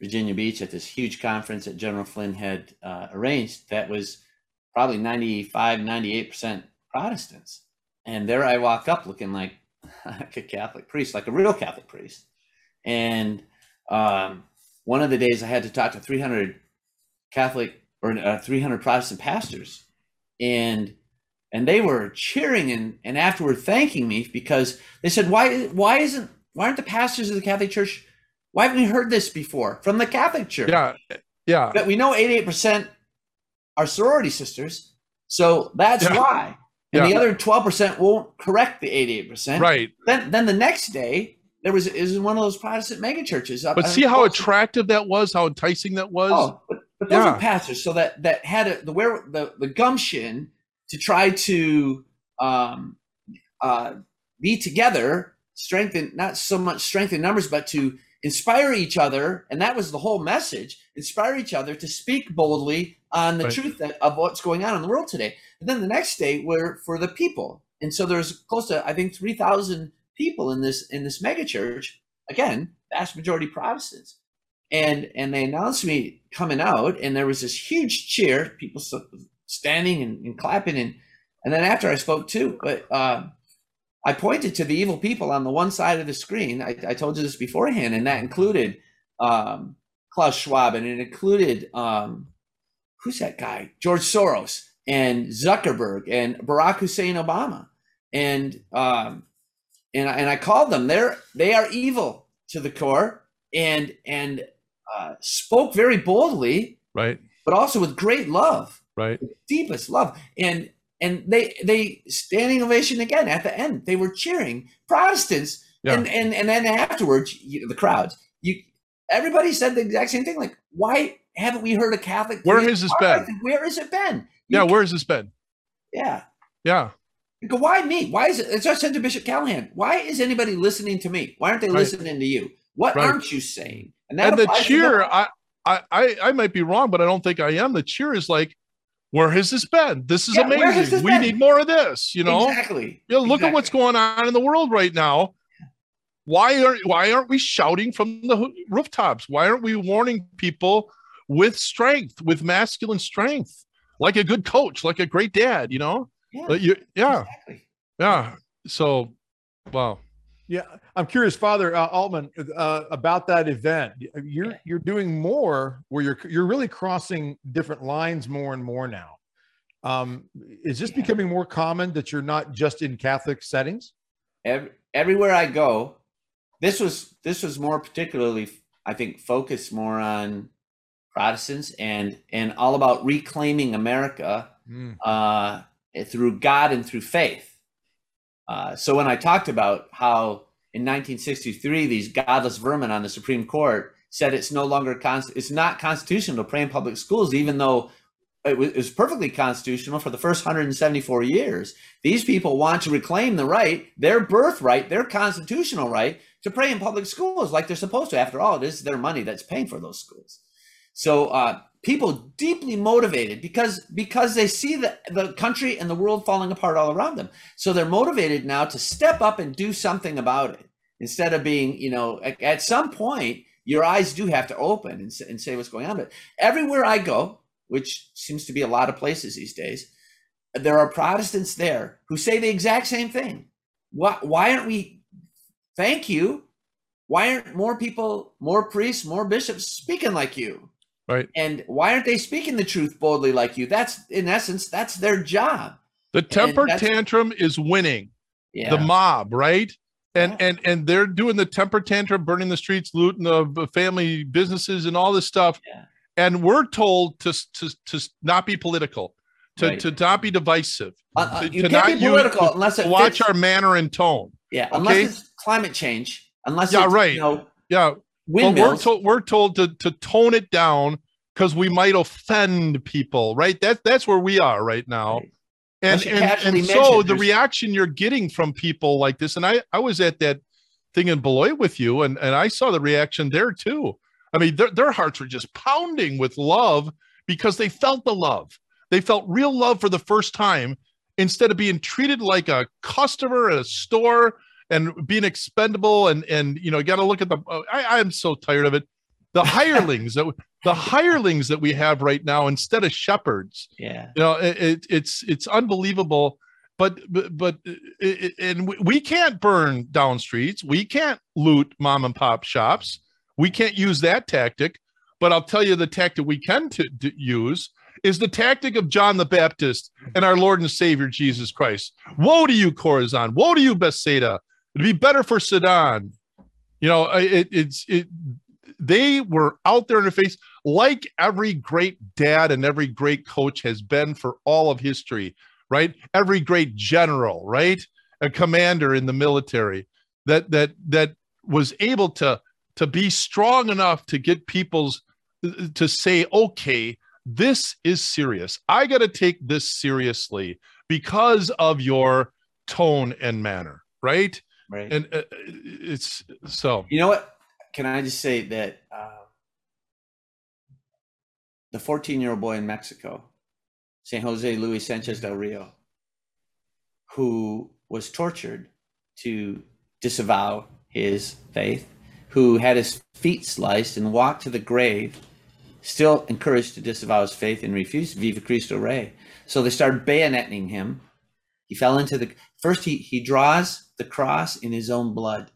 Virginia Beach at this huge conference that General Flynn had uh, arranged that was probably ninety-five, ninety-eight percent Protestants. And there I walked up looking like, like a Catholic priest, like a real Catholic priest. And um, one of the days I had to talk to three hundred Catholic or uh, three hundred Protestant pastors, and and they were cheering and, and afterward thanking me because they said, why why isn't why aren't the pastors of the Catholic Church, why haven't we heard this before from the Catholic Church? Yeah, yeah. But we know eighty-eight percent are sorority sisters, so that's yeah. why. And yeah. the other twelve percent won't correct the eighty-eight percent. Right. Then, then the next day, there was is one of those Protestant megachurches. Up, but see how attractive that was, how enticing that was. Oh, but, but those yeah. were pastors, so that that had a, the where the, the gumption to try to um, uh, be together, strengthen not so much strength in numbers, but to inspire each other, and that was the whole message: inspire each other to speak boldly on the right. truth that, of what's going on in the world today. And then the next day were for the people. And so there's close to, I think, three thousand people in this in this megachurch. Again, vast majority Protestants. And and they announced me coming out, and there was this huge cheer, people standing and, and clapping. And, and then after I spoke too, but uh, I pointed to the evil people on the one side of the screen. I, I told you this beforehand, and that included um, Klaus Schwab, and it included... Um, who's that guy? George Soros and Zuckerberg and Barack Hussein Obama. And, um, and, and I called them they're, they are evil to the core, and, and, uh, spoke very boldly, right. But also with great love, right. Deepest love. And, and they, they standing ovation again at the end, they were cheering Protestants. Yeah. And, and, and then afterwards, you, the crowds, you, everybody said the exact same thing. Like, why haven't we heard a Catholic? Where has this been? Where has it been? You yeah, where has this been? Yeah. Yeah. You go, why me? Why is it? As I said to Bishop Callahan, why is anybody listening to me? Why aren't they right. listening to you? What right. aren't you saying? And, that and the cheer, the- I, I, I might be wrong, but I don't think I am. The cheer is like, where has this been? This is yeah, amazing. This we been? need more of this, you know? Exactly. You know, look exactly. at what's going on in the world right now. Why aren't, why aren't we shouting from the rooftops? Why aren't we warning people with strength, with masculine strength, like a good coach, like a great dad, you know? Yeah. You, yeah. Exactly. yeah. So, wow. Yeah. I'm curious, Father uh, Altman, uh, about that event. You're you're doing more where you're you're really crossing different lines more and more now. Um, is this yeah. becoming more common that you're not just in Catholic settings? Every, everywhere I go, this was this was more particularly, I think, focused more on Protestants and and all about reclaiming America mm. uh, through God and through faith. Uh, so when I talked about how in nineteen sixty-three these godless vermin on the Supreme Court said it's no longer const- it's not constitutional to pray in public schools, even though it was, it was perfectly constitutional for the first one hundred seventy-four years, these people want to reclaim the right, their birthright, their constitutional right to pray in public schools like they're supposed to. After all, it is their money that's paying for those schools. So uh, people deeply motivated because because they see the, the country and the world falling apart all around them. So they're motivated now to step up and do something about it instead of being, you know, at, at some point, your eyes do have to open and, and say what's going on. But everywhere I go, which seems to be a lot of places these days, there are Protestants there who say the exact same thing. Why, why aren't we, thank you, why aren't more people, more priests, more bishops speaking like you? Right. And why aren't they speaking the truth boldly like you? That's, in essence, that's their job. The temper tantrum is winning. Yeah. The mob, right? And, yeah. and and they're doing the temper tantrum, burning the streets, looting the family businesses and all this stuff. Yeah. And we're told to, to, to not be political, to, right. to not be divisive. Uh, uh, you to can't not be political use, unless it Watch fits. Our manner and tone. Yeah, okay? Unless it's climate change. Unless yeah, it's, right. you know, yeah. Well, we're told we're told to to tone it down because we might offend people, right? That's that's where we are right now, right. and and, and so the reaction you're getting from people like this, and I, I was at that thing in Beloit with you, and, and I saw the reaction there too. I mean, their their hearts were just pounding with love because they felt the love, they felt real love for the first time instead of being treated like a customer at a store. And being expendable, and and you know, you got to look at the. I am so tired of it. The hirelings that the hirelings that we have right now instead of shepherds. Yeah, you know, it, it's it's unbelievable. But but it, and we can't burn down streets. We can't loot mom and pop shops. We can't use that tactic. But I'll tell you, the tactic we can to, to use is the tactic of John the Baptist and our Lord and Savior Jesus Christ. Woe to you, Chorazin! Woe to you, Bethsaida! It'd be better for Sidon. You know, it, it's, it, they were out there in the face like every great dad and every great coach has been for all of history, right? Every great general, right? A commander in the military that, that, that was able to, to be strong enough to get people's to say, okay, this is serious. I got to take this seriously because of your tone and manner, right? Right. And uh, it's so. You know what? Can I just say that uh, the fourteen-year-old boy in Mexico, San Jose Luis Sanchez del Rio, who was tortured to disavow his faith, who had his feet sliced and walked to the grave, still encouraged to disavow his faith and refused Viva Cristo Rey. So they started bayoneting him. He fell into the first. He he draws the cross in his own blood,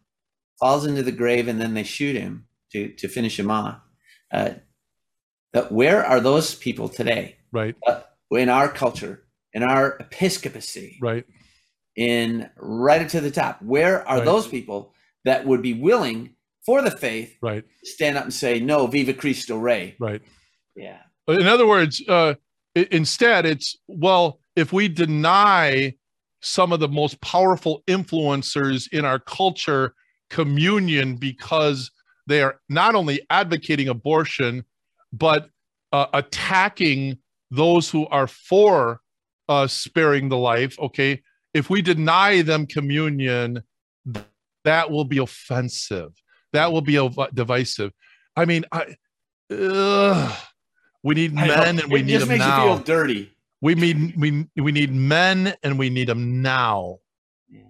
falls into the grave, and then they shoot him to to finish him off. Uh, that where are those people today? Right. Uh, in our culture, in our episcopacy. Right. In right up to the top. Where are right. those people that would be willing for the faith? Right. Stand up and say no, Viva Cristo Rey. Right. Yeah. In other words, uh, instead, it's well, if we deny some of the most powerful influencers in our culture communion because they are not only advocating abortion, but uh, attacking those who are for uh, sparing the life. Okay. If we deny them communion, that will be offensive. That will be divisive. I mean, I, ugh, we need men and we need them now. It just makes you feel dirty. We mean, we, we need men and we need them now. Yeah.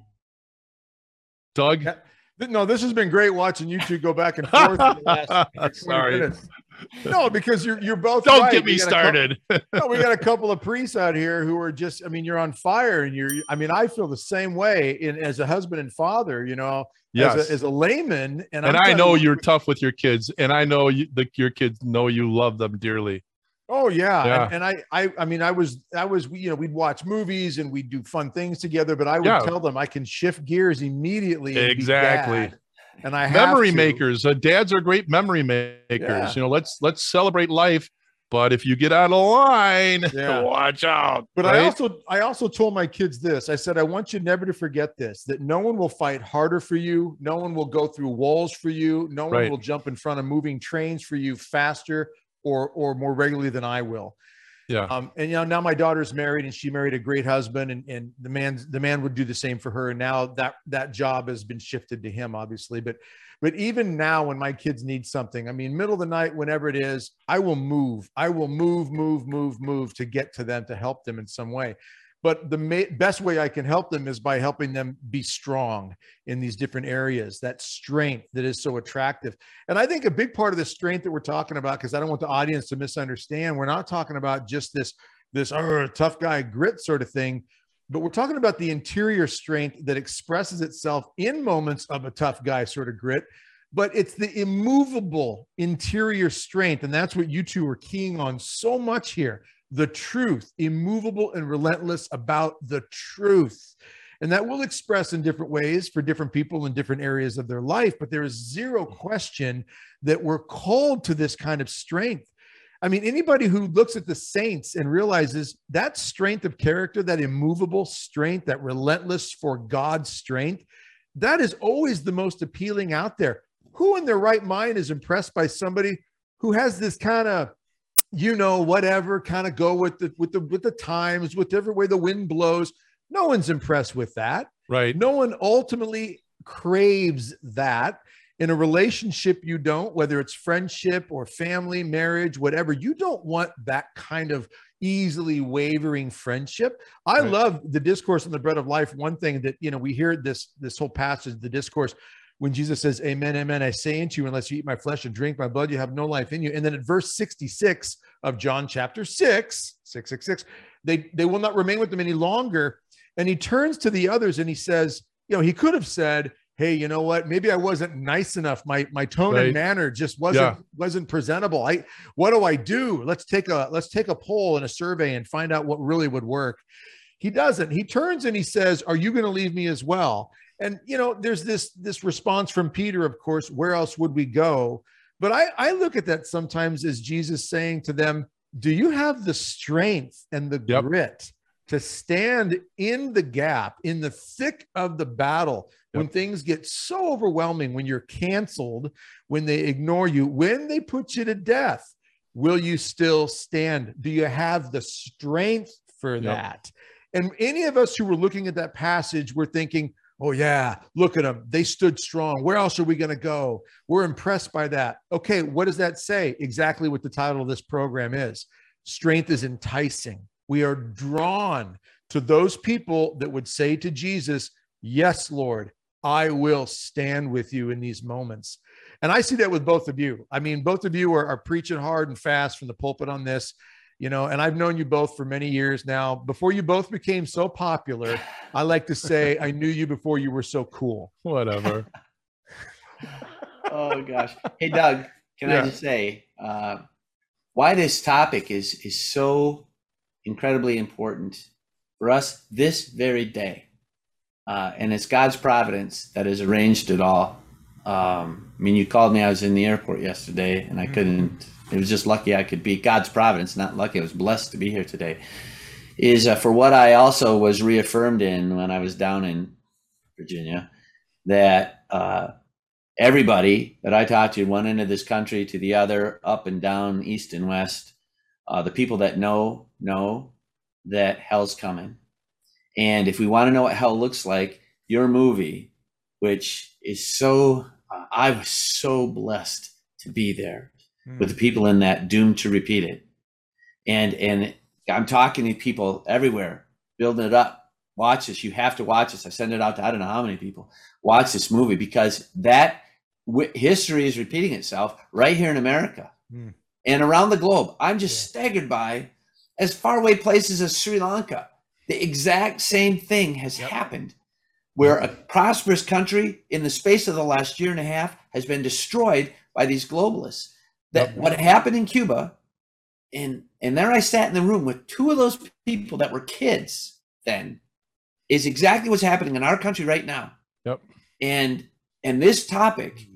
Doug? Yeah. No, this has been great watching you two go back and forth. For the last Sorry. Minutes. No, because you're, you're both Don't right. get me started. Couple, no, we got a couple of priests out here who are just, I mean, you're on fire and you're, I mean, I feel the same way in, as a husband and father, you know, yes. as, a, as a layman. And, and I know you're you, tough with your kids and I know you, the, your kids know you love them dearly. Oh yeah. yeah. And, and I, I, I mean, I was, I was, you know, we'd watch movies and we'd do fun things together, but I would yeah. tell them I can shift gears immediately. And exactly. And I have memory to. makers. Uh, dads are great memory makers. Yeah. You know, let's, let's celebrate life. But if you get out of line, yeah. watch out. But right? I also, I also told my kids this, I said, I want you never to forget this, that no one will fight harder for you. No one will go through walls for you. No one right. will jump in front of moving trains for you faster or or more regularly than I will. Yeah. Um, and you know, now my daughter's married and she married a great husband and, and the man, the man would do the same for her. And now that, that job has been shifted to him, obviously. But, but even now when my kids need something, I mean, middle of the night, whenever it is, I will move, I will move, move, move, move to get to them, to help them in some way. But the ma- best way I can help them is by helping them be strong in these different areas, that strength that is so attractive. And I think a big part of the strength that we're talking about, because I don't want the audience to misunderstand, we're not talking about just this, this uh, tough guy grit sort of thing, but we're talking about the interior strength that expresses itself in moments of a tough guy sort of grit, but it's the immovable interior strength. And that's what you two are keying on so much here. The truth, immovable and relentless about the truth. And that will express in different ways for different people in different areas of their life. But there is zero question that we're called to this kind of strength. I mean, anybody who looks at the saints and realizes that strength of character, that immovable strength, that relentless for God's strength, that is always the most appealing out there. Who in their right mind is impressed by somebody who has this kind of, you know, whatever, kind of go with the, with the, with the times, whatever way the wind blows, no one's impressed with that. Right. No one ultimately craves that in a relationship. You don't, whether it's friendship or family, marriage, whatever, you don't want that kind of easily wavering friendship. I right. love the discourse on the bread of life. One thing that, you know, we hear this, this whole passage, the discourse, when Jesus says, amen, amen, I say unto you, unless you eat my flesh and drink my blood, you have no life in you. And then at verse sixty-six of John chapter six, six six six, they, they will not remain with them any longer. And he turns to the others and he says, you know, he could have said, hey, you know what? Maybe I wasn't nice enough. My, my tone right. and manner just wasn't, yeah. wasn't presentable. I, what do I do? Let's take a, let's take a poll and a survey and find out what really would work. He doesn't. He turns and he says, are you going to leave me as well? And, you know, there's this, this response from Peter, of course, where else would we go? But I, I look at that sometimes as Jesus saying to them, do you have the strength and the yep. grit to stand in the gap, in the thick of the battle, yep. when things get so overwhelming, when you're canceled, when they ignore you, when they put you to death, will you still stand? Do you have the strength for yep. that? And any of us who were looking at that passage, we're thinking, oh yeah, look at them. They stood strong. Where else are we going to go? We're impressed by that. Okay, what does that say? Exactly what the title of this program is. Strength is enticing. We are drawn to those people that would say to Jesus, yes, Lord, I will stand with you in these moments. And I see that with both of you. I mean, both of you are, are preaching hard and fast from the pulpit on this. You know, and I've known you both for many years now. Before you both became so popular, I like to say I knew you before you were so cool. Whatever. Oh, gosh. Hey, Doug, can yeah. I just say uh, why this topic is is so incredibly important for us this very day. Uh, and it's God's providence that has arranged it all. Um, I mean, you called me. I was in the airport yesterday, and I couldn't. It was just lucky I could be. God's providence, not lucky. I was blessed to be here today. Is uh, for what I also was reaffirmed in when I was down in Virginia, that uh, everybody that I talked to, one end of this country to the other, up and down, east and west, uh, the people that know, know that hell's coming. And if we want to know what hell looks like, your movie, which is so uh, I was so blessed to be there mm. with the people in that Doomed to Repeat It. And, and I'm talking to people everywhere, building it up. Watch this. You have to watch this. I send it out to, I don't know how many people. Watch this movie, because that w- history is repeating itself right here in America mm. and around the globe. I'm just yeah. staggered by as far away places as Sri Lanka. The exact same thing has yep. happened, where a prosperous country in the space of the last year and a half has been destroyed by these globalists. That yep. what happened in Cuba, and and there I sat in the room with two of those people that were kids then, is exactly what's happening in our country right now. Yep. And and this topic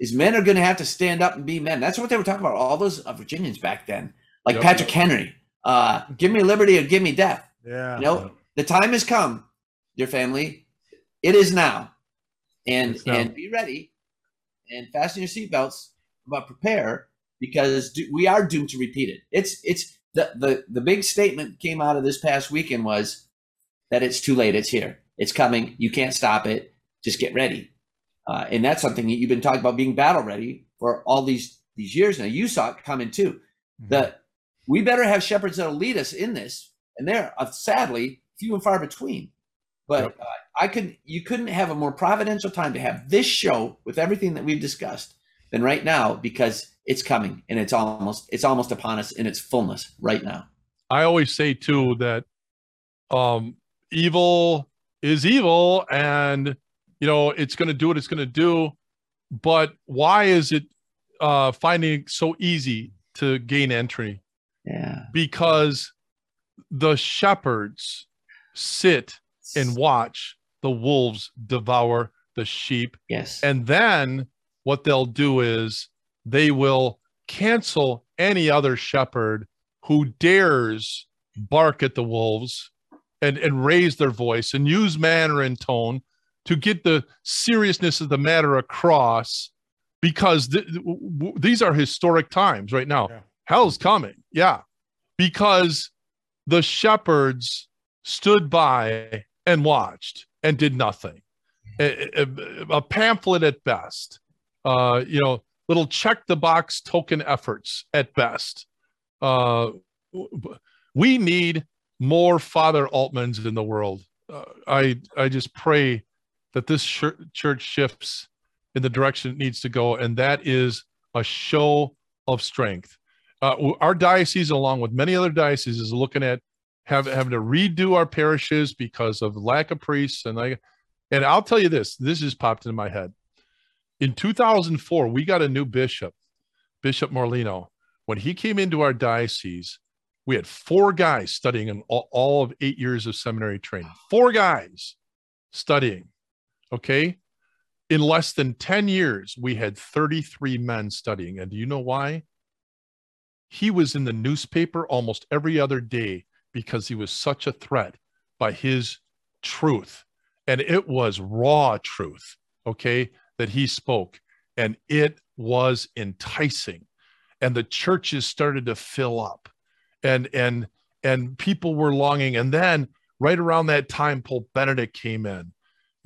is men are going to have to stand up and be men. That's what they were talking about. All those uh, Virginians back then, like yep. Patrick Henry, uh, give me liberty or give me death. Yeah. You know, yep. the time has come, dear family. It is now, and now. and be ready, and fasten your seatbelts, but prepare, because do, we are doomed to repeat it. It's it's the, the the big statement came out of this past weekend was that it's too late. It's here. It's coming. You can't stop it. Just get ready, uh, and that's something that you've been talking about, being battle ready for all these these years now. You saw it coming too. Mm-hmm. That we better have shepherds that'll lead us in this, and they're uh, sadly few and far between. But uh, I couldn't, you couldn't have a more providential time to have this show with everything that we've discussed than right now, because it's coming and it's almost, it's almost upon us in its fullness right now. I always say too, that um, evil is evil, and you know, it's going to do what it's going to do, but why is it uh, finding it so easy to gain entry? Yeah. Because the shepherds sit and watch the wolves devour the sheep. Yes. And then what they'll do is they will cancel any other shepherd who dares bark at the wolves and, and raise their voice and use manner and tone to get the seriousness of the matter across, because th- w- these are historic times right now. Yeah. Hell's coming. Yeah. Because the shepherds stood by and watched and did nothing. A, a, a pamphlet at best, uh, you know, little check the box token efforts at best. Uh, we need more Father Altmans in the world. Uh, I, I just pray that this sh- church shifts in the direction it needs to go. And that is a show of strength. Uh, our diocese, along with many other dioceses, is looking at having to redo our parishes because of lack of priests. And I, and I'll tell you this, this just popped into my head. In two thousand four, we got a new bishop, Bishop Morlino. When he came into our diocese, we had four guys studying in all, all of eight years of seminary training. Four guys studying, okay? In less than ten years, we had thirty-three men studying. And do you know why? He was in the newspaper almost every other day, because he was such a threat by his truth. And it was raw truth, okay, that he spoke. And it was enticing. And the churches started to fill up. And and and people were longing. And then right around that time, Pope Benedict came in,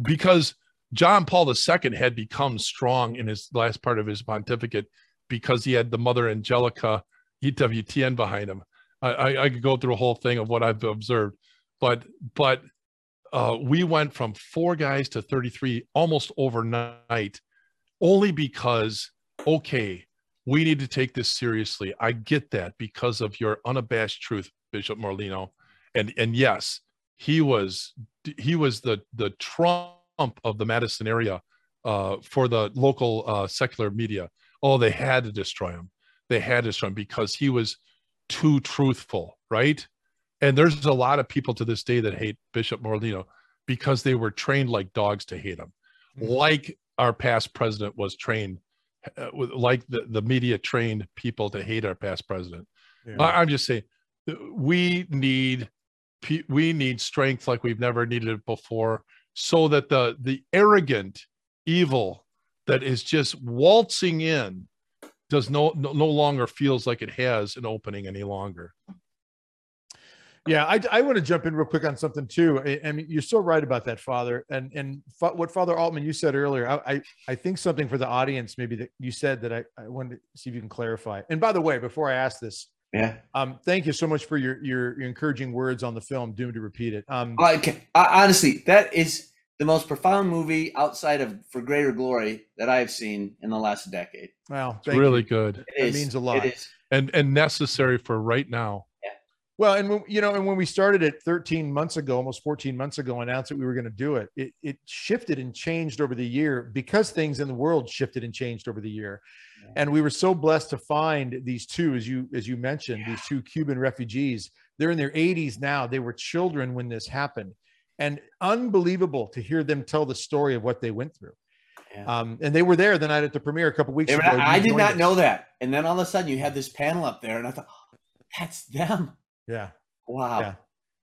because John Paul the Second had become strong in his last part of his pontificate, because he had the Mother Angelica, E W T N, behind him. I, I could go through a whole thing of what I've observed, but but uh, we went from four guys to thirty-three almost overnight, only because, okay, we need to take this seriously. I get that, because of your unabashed truth, Bishop Morlino. And and yes, he was he was the, the Trump of the Madison area uh, for the local uh, secular media. Oh, they had to destroy him. They had to destroy him because he was too truthful, right? And there's a lot of people to this day that hate Bishop Morlino because they were trained like dogs to hate him, mm-hmm. like our past president was trained, uh, with, like the, the media trained people to hate our past president. Yeah. I, I'm just saying, we need we need strength like we've never needed it before, so that the the arrogant evil that is just waltzing in does no, no no longer feels like it has an opening any longer. Yeah, I, I want to jump in real quick on something too. I, I mean, you're so right about that, Father. And and fa- what Father Altman, you said earlier, I, I I think something for the audience maybe that you said that I, I wanted to see if you can clarify. And by the way, before I ask this, yeah, um, thank you so much for your, your your encouraging words on the film Doomed to Repeat It. Um, like I, honestly, that is the most profound movie outside of For Greater Glory that I have seen in the last decade. Wow, it's really you. good. It, it means a lot. It is. And and necessary for right now. Well, and when, you know, and when we started it thirteen months ago, almost fourteen months ago, announced that we were going to do it, it, it shifted and changed over the year because things in the world shifted and changed over the year. Yeah. And we were so blessed to find these two, as you as you mentioned, yeah. these two Cuban refugees. They're in their eighties now. They were children when this happened, and unbelievable to hear them tell the story of what they went through. Yeah. Um, and they were there the night at the premiere a couple weeks they ago. Not, I did not us. know that. And then all of a sudden you had this panel up there and I thought, oh, that's them. Yeah. Wow. Yeah.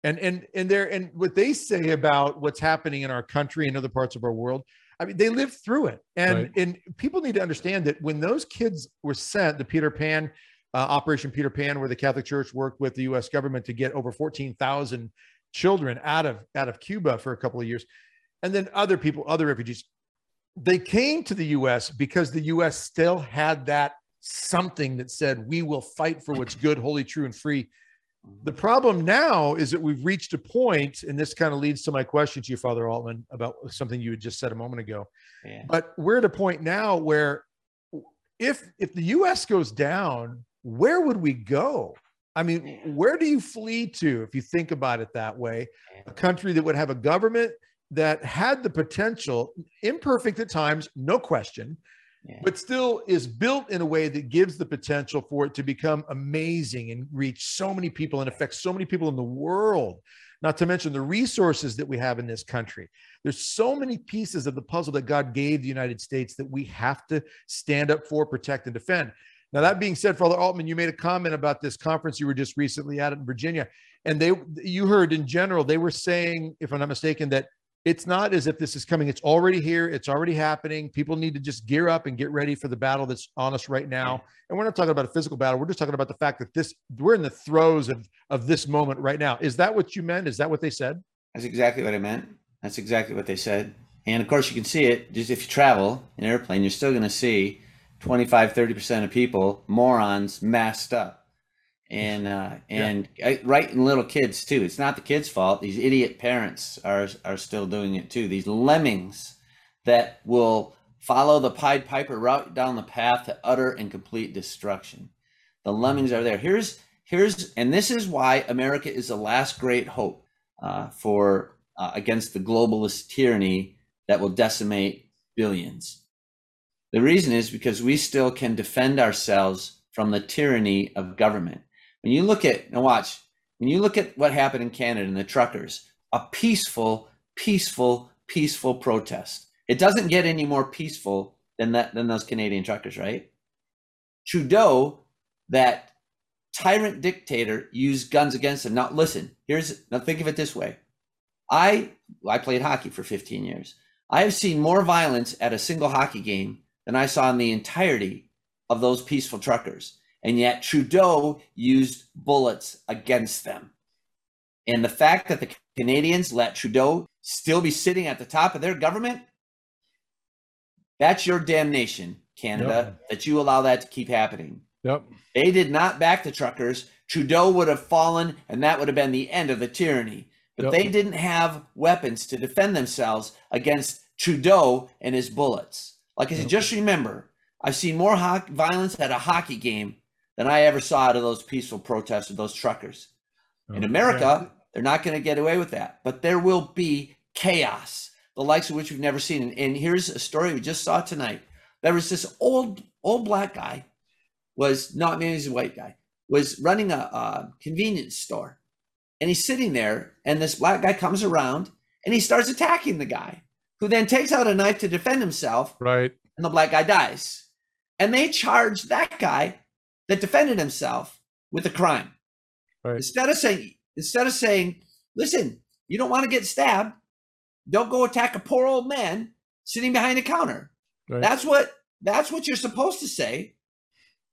And and and there and what they say about what's happening in our country and other parts of our world, I mean, they lived through it. And right. and people need to understand that when those kids were sent, the Peter Pan, uh, Operation Peter Pan, where the Catholic Church worked with the U S government to get over fourteen thousand children out of out of Cuba for a couple of years, and then other people, other refugees, they came to the U S because the U S still had that something that said, we will fight for what's good, holy, true, and free. The problem now is that we've reached a point, and this kind of leads to my question to you, Father Altman, about something you had just said a moment ago. Yeah. But we're at a point now where if if the U S goes down, where would we go? I mean, yeah. where do you flee to if you think about it that way? Yeah. A country that would have a government that had the potential, imperfect at times, no question, yeah. but still is built in a way that gives the potential for it to become amazing and reach so many people and affect so many people in the world, not to mention the resources that we have in this country. There's so many pieces of the puzzle that God gave the United States that we have to stand up for, protect, and defend. Now, that being said, Father Altman, you made a comment about this conference you were just recently at in Virginia, and they, you heard in general, they were saying, if I'm not mistaken, that it's not as if this is coming. It's already here. It's already happening. People need to just gear up and get ready for the battle that's on us right now. And we're not talking about a physical battle. We're just talking about the fact that this we're in the throes of, of this moment right now. Is that what you meant? Is that what they said? That's exactly what I meant. That's exactly what they said. And of course, you can see it. Just if you travel in an airplane, you're still going to see twenty-five, thirty percent of people, morons, masked up. And uh, and yeah. I, right in little kids too. It's not the kids' fault. These idiot parents are are still doing it too. These lemmings that will follow the Pied Piper route down the path to utter and complete destruction. The lemmings are there. Here's here's and this is why America is the last great hope uh, for uh, against the globalist tyranny that will decimate billions. The reason is because we still can defend ourselves from the tyranny of government. When you look at, now watch, when you look at what happened in Canada and the truckers, a peaceful, peaceful, peaceful protest. It doesn't get any more peaceful than that, than those Canadian truckers, right? Trudeau, that tyrant dictator, used guns against them. Now listen, here's, now think of it this way. I, I played hockey for fifteen years. I have seen more violence at a single hockey game than I saw in the entirety of those peaceful truckers. And yet Trudeau used bullets against them. And the fact that the Canadians let Trudeau still be sitting at the top of their government, that's your damnation, Canada, yep. that you allow that to keep happening. Yep. They did not back the truckers. Trudeau would have fallen, and that would have been the end of the tyranny. But yep. they didn't have weapons to defend themselves against Trudeau and his bullets. Like I said, yep. just remember, I've seen more ho- violence at a hockey game than I ever saw out of those peaceful protests of those truckers. Oh, in America, man. They're not going to get away with that, but there will be chaos, the likes of which we've never seen. And, and here's a story we just saw tonight. There was this old, old black guy, was not maybe he's a white guy, was running a, a convenience store, and he's sitting there, and this black guy comes around, and he starts attacking the guy, who then takes out a knife to defend himself. Right. And the black guy dies, and they charge that guy that defended himself with a crime. Right. Instead of saying, instead of saying, listen, you don't want to get stabbed. Don't go attack a poor old man sitting behind a counter. Right. That's what, that's what you're supposed to say.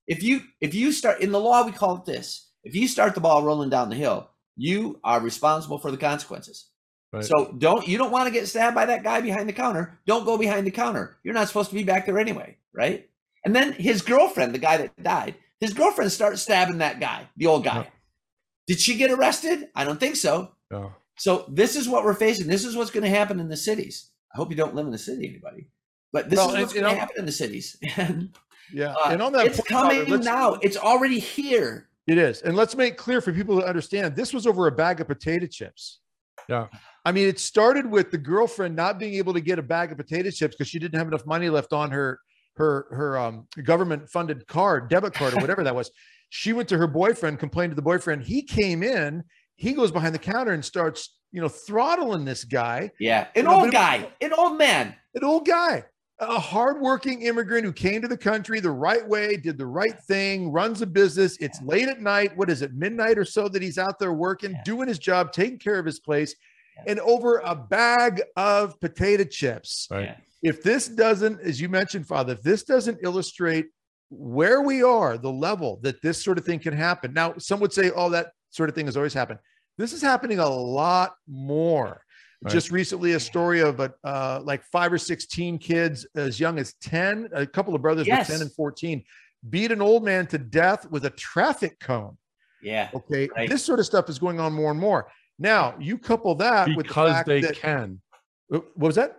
If you, if you start in the law, we call it this. If you start the ball rolling down the hill, you are responsible for the consequences. Right. So don't, you don't want to get stabbed by that guy behind the counter. Don't go behind the counter. You're not supposed to be back there anyway, right? And then his girlfriend, the guy that died, his girlfriend starts stabbing that guy, the old guy. No. Did she get arrested? I don't think so. No. So this is what we're facing. This is what's going to happen in the cities. I hope you don't live in the city, anybody. But this no, is what's going to happen in the cities. Yeah, uh, and on that it's point, coming Father, now. It's already here. It is, and let's make clear for people to understand: this was over a bag of potato chips. Yeah, I mean, it started with the girlfriend not being able to get a bag of potato chips because she didn't have enough money left on her her her um, government-funded card, debit card, or whatever that was. She went to her boyfriend, complained to the boyfriend. He came in. He goes behind the counter and starts, you know, throttling this guy. Yeah, an old guy, an old man, an old guy. A hardworking immigrant who came to the country the right way, did the right thing, runs a business. It's yeah. late at night. What is it, midnight or so that he's out there working, yeah. doing his job, taking care of his place, yeah. and over a bag of potato chips. Right. Yeah. If this doesn't, as you mentioned, Father, if this doesn't illustrate where we are, the level that this sort of thing can happen. Now, some would say, oh, that sort of thing has always happened. This is happening a lot more. Right. Just recently, a story of a, uh, like five or six teen kids as young as ten, a couple of brothers yes. were ten and fourteen, beat an old man to death with a traffic cone. Yeah. Okay. Right. This sort of stuff is going on more and more. Now, you couple that because with the fact they that, can. What was that?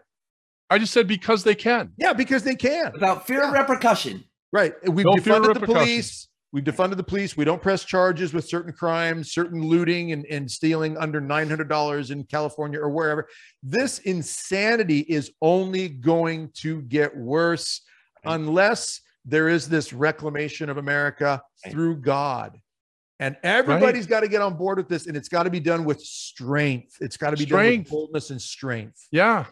I just said because they can. Yeah, because they can. Without fear yeah. of repercussion. Right. We've Don't defunded the police. We've defunded the police. We don't press charges with certain crimes, certain looting and, and stealing under nine hundred dollars in California or wherever. This insanity is only going to get worse unless there is this reclamation of America through God. And everybody's right. got to get on board with this, and it's got to be done with strength. It's got to be strength. done with boldness and strength. Yeah.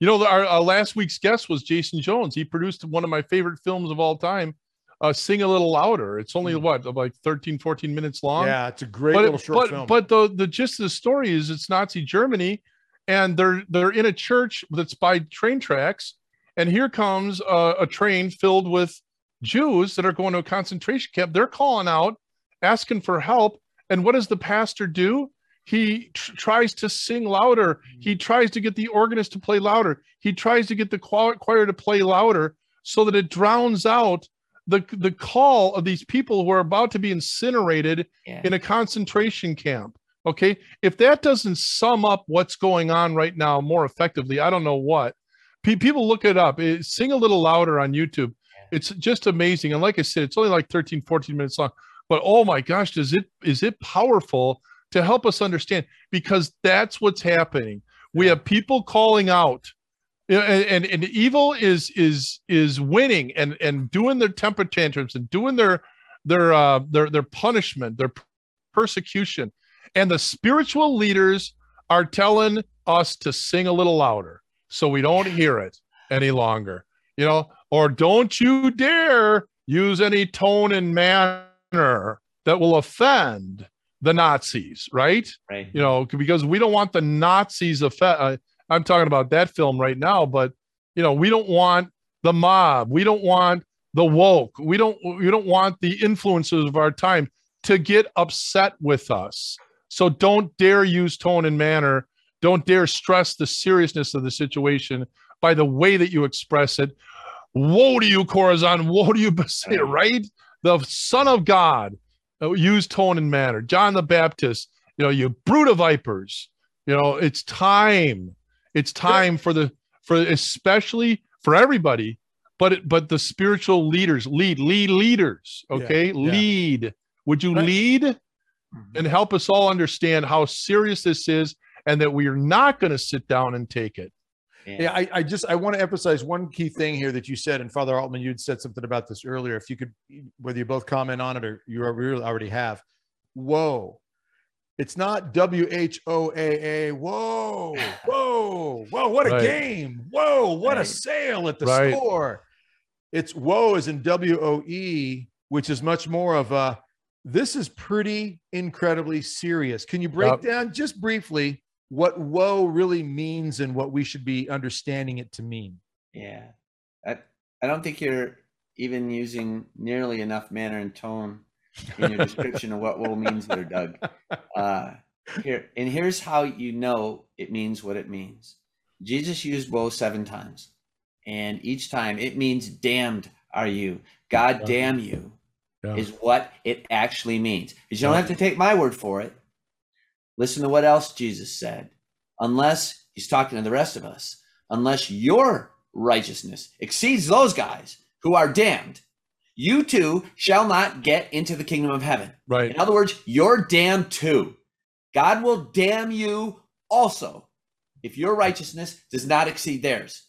You know, our, our last week's guest was Jason Jones. He produced one of my favorite films of all time. Uh, Sing a Little Louder. It's only what, like thirteen, fourteen minutes long. Yeah, it's a great but little it, short but, film. But the, the gist of the story is it's Nazi Germany, and they're they're in a church that's by train tracks, and here comes a, a train filled with Jews that are going to a concentration camp. They're calling out, asking for help, and what does the pastor do? He tr- tries to sing louder. He tries to get the organist to play louder. He tries to get the choir, choir to play louder so that it drowns out the the call of these people who are about to be incinerated yeah. in a concentration camp. Okay. If that doesn't sum up what's going on right now more effectively, I don't know what. P- people look it up. It, Sing a Little Louder on YouTube. Yeah. It's just amazing. And like I said, it's only like thirteen, fourteen minutes long, but oh my gosh, does it, is it powerful to help us understand, because that's what's happening. We have people calling out. And, and and evil is is is winning and and doing their temper tantrums and doing their their uh, their their punishment, their persecution, and the spiritual leaders are telling us to sing a little louder so we don't hear it any longer, you know. Or don't you dare use any tone and manner that will offend the Nazis, right? Right. You know, because we don't want the Nazis offend. Uh, I'm talking about that film right now, but you know, we don't want the mob. We don't want the woke. We don't, we don't want the influencers of our time to get upset with us. So don't dare use tone and manner. Don't dare stress the seriousness of the situation by the way that you express it. Woe to you, Chorazin. Woe to you, Bethsaida, right? The Son of God used tone and manner. John the Baptist, you know, you brood of vipers, you know, it's time. It's time for the, for especially for everybody, but, it, but the spiritual leaders lead, lead leaders. Okay. Yeah, yeah. Lead. Would you right. lead and help us all understand how serious this is and that we are not going to sit down and take it. Yeah. yeah I, I just, I want to emphasize one key thing here that you said, and Father Altman, you'd said something about this earlier. If you could, whether you both comment on it or you already have, whoa. It's not W H O A A. Whoa, whoa, whoa, what a right. game. Whoa, what right. a sale at the right. store. It's woe as in W O E, which is much more of a, this is pretty incredibly serious. Can you break yep. down just briefly what woe really means and what we should be understanding it to mean? Yeah, I, I don't think you're even using nearly enough manner and tone in your description of what woe means there, Doug. Uh, Here, and here's how you know it means what it means. Jesus used woe seven times, and each time it means damned are you. God yeah. damn you yeah. is what it actually means. Because you don't yeah. have to take my word for it. Listen to what else Jesus said. Unless he's talking to the rest of us, unless your righteousness exceeds those guys who are damned, you too shall not get into the kingdom of heaven. Right. In other words, you're damned too. God will damn you also if your righteousness does not exceed theirs.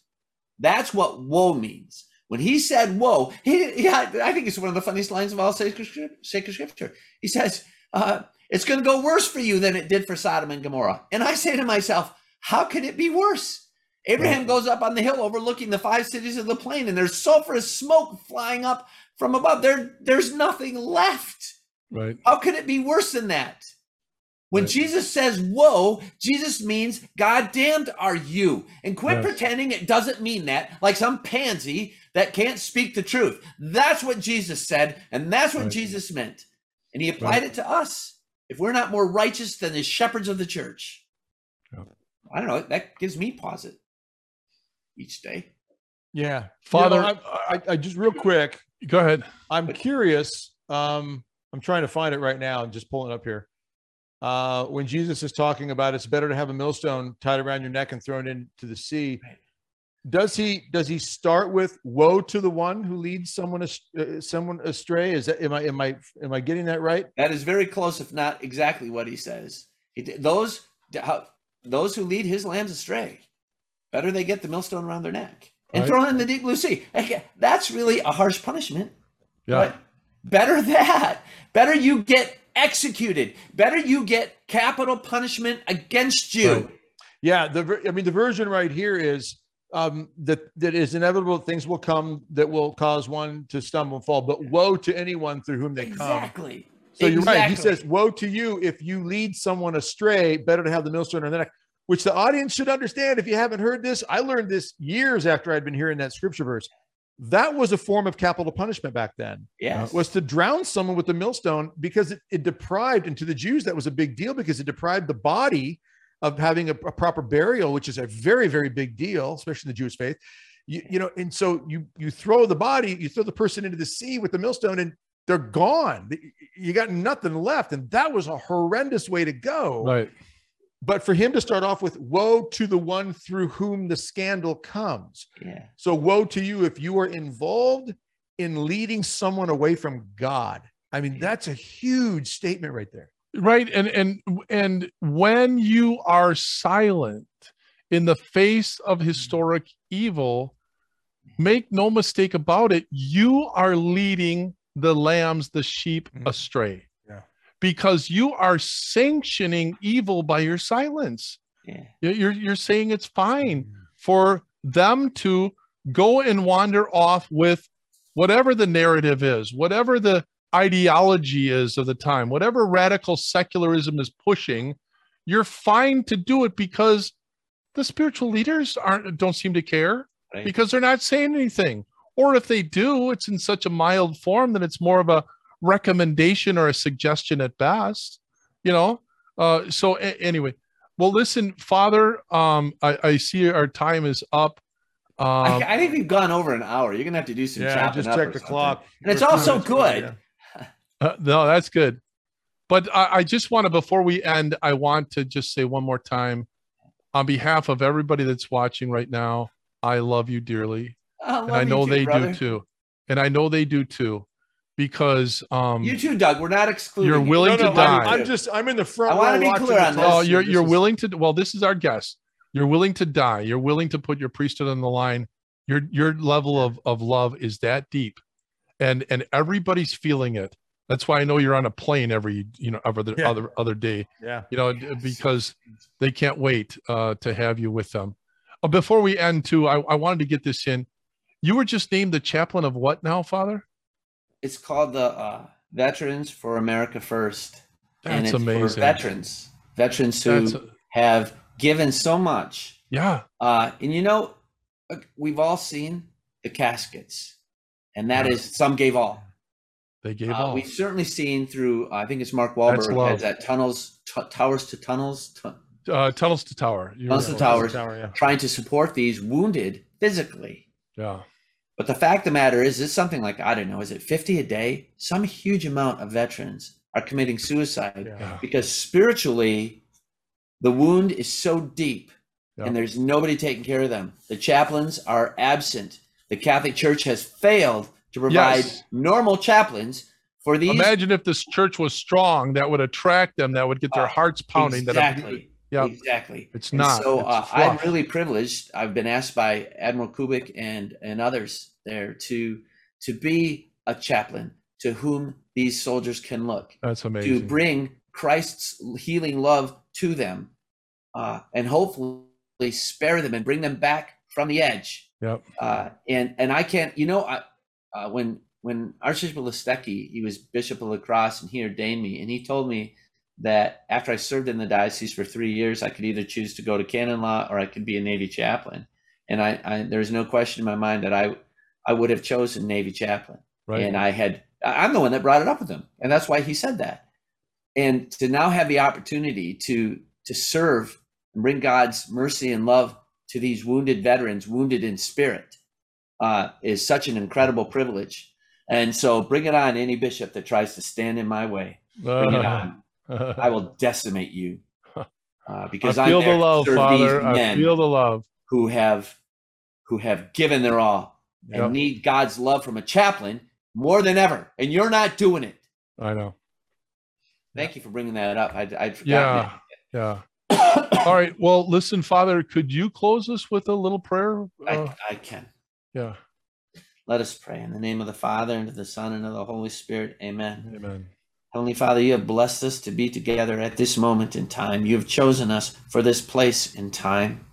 That's what woe means. When he said woe, he, yeah, I think it's one of the funniest lines of all sacred, sacred scripture. He says, uh, it's going to go worse for you than it did for Sodom and Gomorrah. And I say to myself, how could it be worse? Abraham yeah. goes up on the hill overlooking the five cities of the plain, and there's sulfurous smoke flying up from above. There, there's nothing left. Right. How could it be worse than that? When right. Jesus says, woe, Jesus means, God damned are you. And quit yes. pretending it doesn't mean that, like some pansy that can't speak the truth. That's what Jesus said, and that's what right. Jesus meant. And he applied right. it to us. If we're not more righteous than the shepherds of the church. Yeah. I don't know, that gives me pause it each day. Yeah. Father, you know, I, I just real quick. Go ahead. I'm but, curious. Um, I'm trying to find it right now. I'm just pulling it up here. Uh, when Jesus is talking about it's better to have a millstone tied around your neck and thrown into the sea, does he does he start with woe to the one who leads someone astray, someone astray? Is that am I am I am I getting that right? That is very close, if not exactly what he says. He, those how, those who lead his lambs astray, better they get the millstone around their neck and right. thrown in the deep blue sea. That's really a harsh punishment. Yeah. But better that. Better you get executed. Better you get capital punishment against you. Right. Yeah, the I mean the version right here is um, that that is inevitable. Things will come that will cause one to stumble and fall. But woe to anyone through whom they exactly. come. Exactly. So you're exactly. right. He says, "Woe to you if you lead someone astray. Better to have the millstone around the neck." Which the audience should understand. If you haven't heard this, I learned this years after I'd been hearing that scripture verse. That was a form of capital punishment back then. Yes. Uh, was to drown someone with the millstone because it, it deprived, and to the Jews, that was a big deal because it deprived the body of having a, a proper burial, which is a very, very big deal, especially in the Jewish faith. You, you know, and so you, you throw the body, you throw the person into the sea with the millstone and they're gone. You got nothing left. And that was a horrendous way to go. Right. But for him to start off with woe to the one through whom the scandal comes. Yeah. So woe to you if you are involved in leading someone away from God. I mean, that's a huge statement right there. Right. And, and, and when you are silent in the face of historic evil, make no mistake about it. You are leading the lambs, the sheep astray. Because you are sanctioning evil by your silence. Yeah. You're, you're saying it's fine mm-hmm. for them to go and wander off with whatever the narrative is, whatever the ideology is of the time, whatever radical secularism is pushing. You're fine to do it because the spiritual leaders aren't don't seem to care right. because they're not saying anything. Or if they do, it's in such a mild form that it's more of a recommendation or a suggestion at best, you know. Uh, so a- anyway, well, listen, Father. Um, I, I see our time is up. Um, I, I think we've gone over an hour. You're gonna have to do some. Yeah, chopping just up check the something. Clock. And it's also good. Ago, yeah. uh, no, that's good. But I, I just want to, before we end, I want to just say one more time, on behalf of everybody that's watching right now, I love you dearly, I love and I know you too, they brother. do too, and I know they do too. Because um, you too, Doug, we're not excluding. You're willing you. no, no, to die. I'm just, I'm in the front. I want to be clear on this. Oh, you're, you're willing to. Well, this is our guest. You're willing to die. You're willing to put your priesthood on the line. Your your level of of love is that deep, and and everybody's feeling it. That's why I know you're on a plane every you know every yeah. other other day. Yeah. You know yes. because they can't wait uh, to have you with them. Uh, before we end, too, I, I wanted to get this in. You were just named the chaplain of what now, Father? It's called the uh, Veterans for America First. That's and it's amazing. For veterans, veterans who a... have given so much. Yeah. Uh, and you know, we've all seen the caskets, and that yeah. is some gave all. They gave uh, all. We've certainly seen through. I think it's Mark Wahlberg has that tunnels t- towers to tunnels, t- uh, tunnels to tower, you tunnels know, to towers, tower, yeah. trying to support these wounded physically. Yeah. But the fact of the matter is, it's something like, I don't know, is it fifty a day? Some huge amount of veterans are committing suicide yeah. because spiritually the wound is so deep yeah. and there's nobody taking care of them. The chaplains are absent. The Catholic Church has failed to provide yes. normal chaplains for these. Imagine if this church was strong, that would attract them, that would get their uh, hearts pounding. Exactly. That yep. Exactly. It's not. And so it's uh, I'm really privileged. I've been asked by Admiral Kubik and, and others there to to be a chaplain to whom these soldiers can look. That's amazing. To bring Christ's healing love to them uh, and hopefully spare them and bring them back from the edge. Yep. Uh, and and I can't, you know, I, uh, when when Archbishop Listecki, he was Bishop of La Crosse, and he ordained me, and he told me that after I served in the diocese for three years, I could either choose to go to canon law or I could be a Navy chaplain. And I, I there's no question in my mind that I I would have chosen Navy chaplain. Right. And I had, I'm the one that brought it up with him. And that's why he said that. And to now have the opportunity to to serve and bring God's mercy and love to these wounded veterans, wounded in spirit, uh, is such an incredible privilege. And so bring it on, any bishop that tries to stand in my way. Bring it on. I will decimate you. Uh, because I feel I'm there the love, to serve Father. These men I feel the love. Who have, who have given their all and yep. need God's love from a chaplain more than ever. And you're not doing it. I know. Thank yeah. you for bringing that up. I'd, I'd forgotten yeah. it. Yeah. All right. Well, listen, Father, could you close us with a little prayer? Uh, I, I can. Yeah. Let us pray in the name of the Father, and of the Son, and of the Holy Spirit. Amen. Amen. Heavenly Father, you have blessed us to be together at this moment in time. You have chosen us for this place in time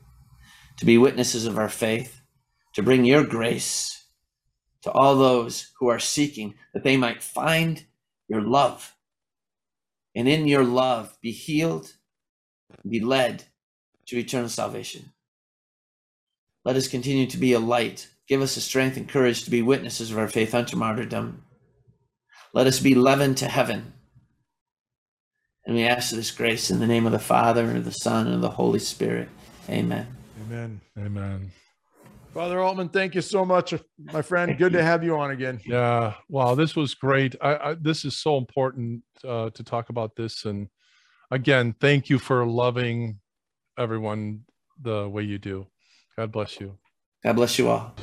to be witnesses of our faith, to bring your grace to all those who are seeking, that they might find your love, and in your love be healed, be led to eternal salvation. Let us continue to be a light. Give us the strength and courage to be witnesses of our faith unto martyrdom. Let us be leaven to heaven. And we ask this grace in the name of the Father, and of the Son, and of the Holy Spirit. Amen. Amen. Amen. Father Altman, thank you so much, my friend. Thank Good you. to have you on again. Yeah. Wow. This was great. I, I, this is so important uh, to talk about this. And again, thank you for loving everyone the way you do. God bless you. God bless you all.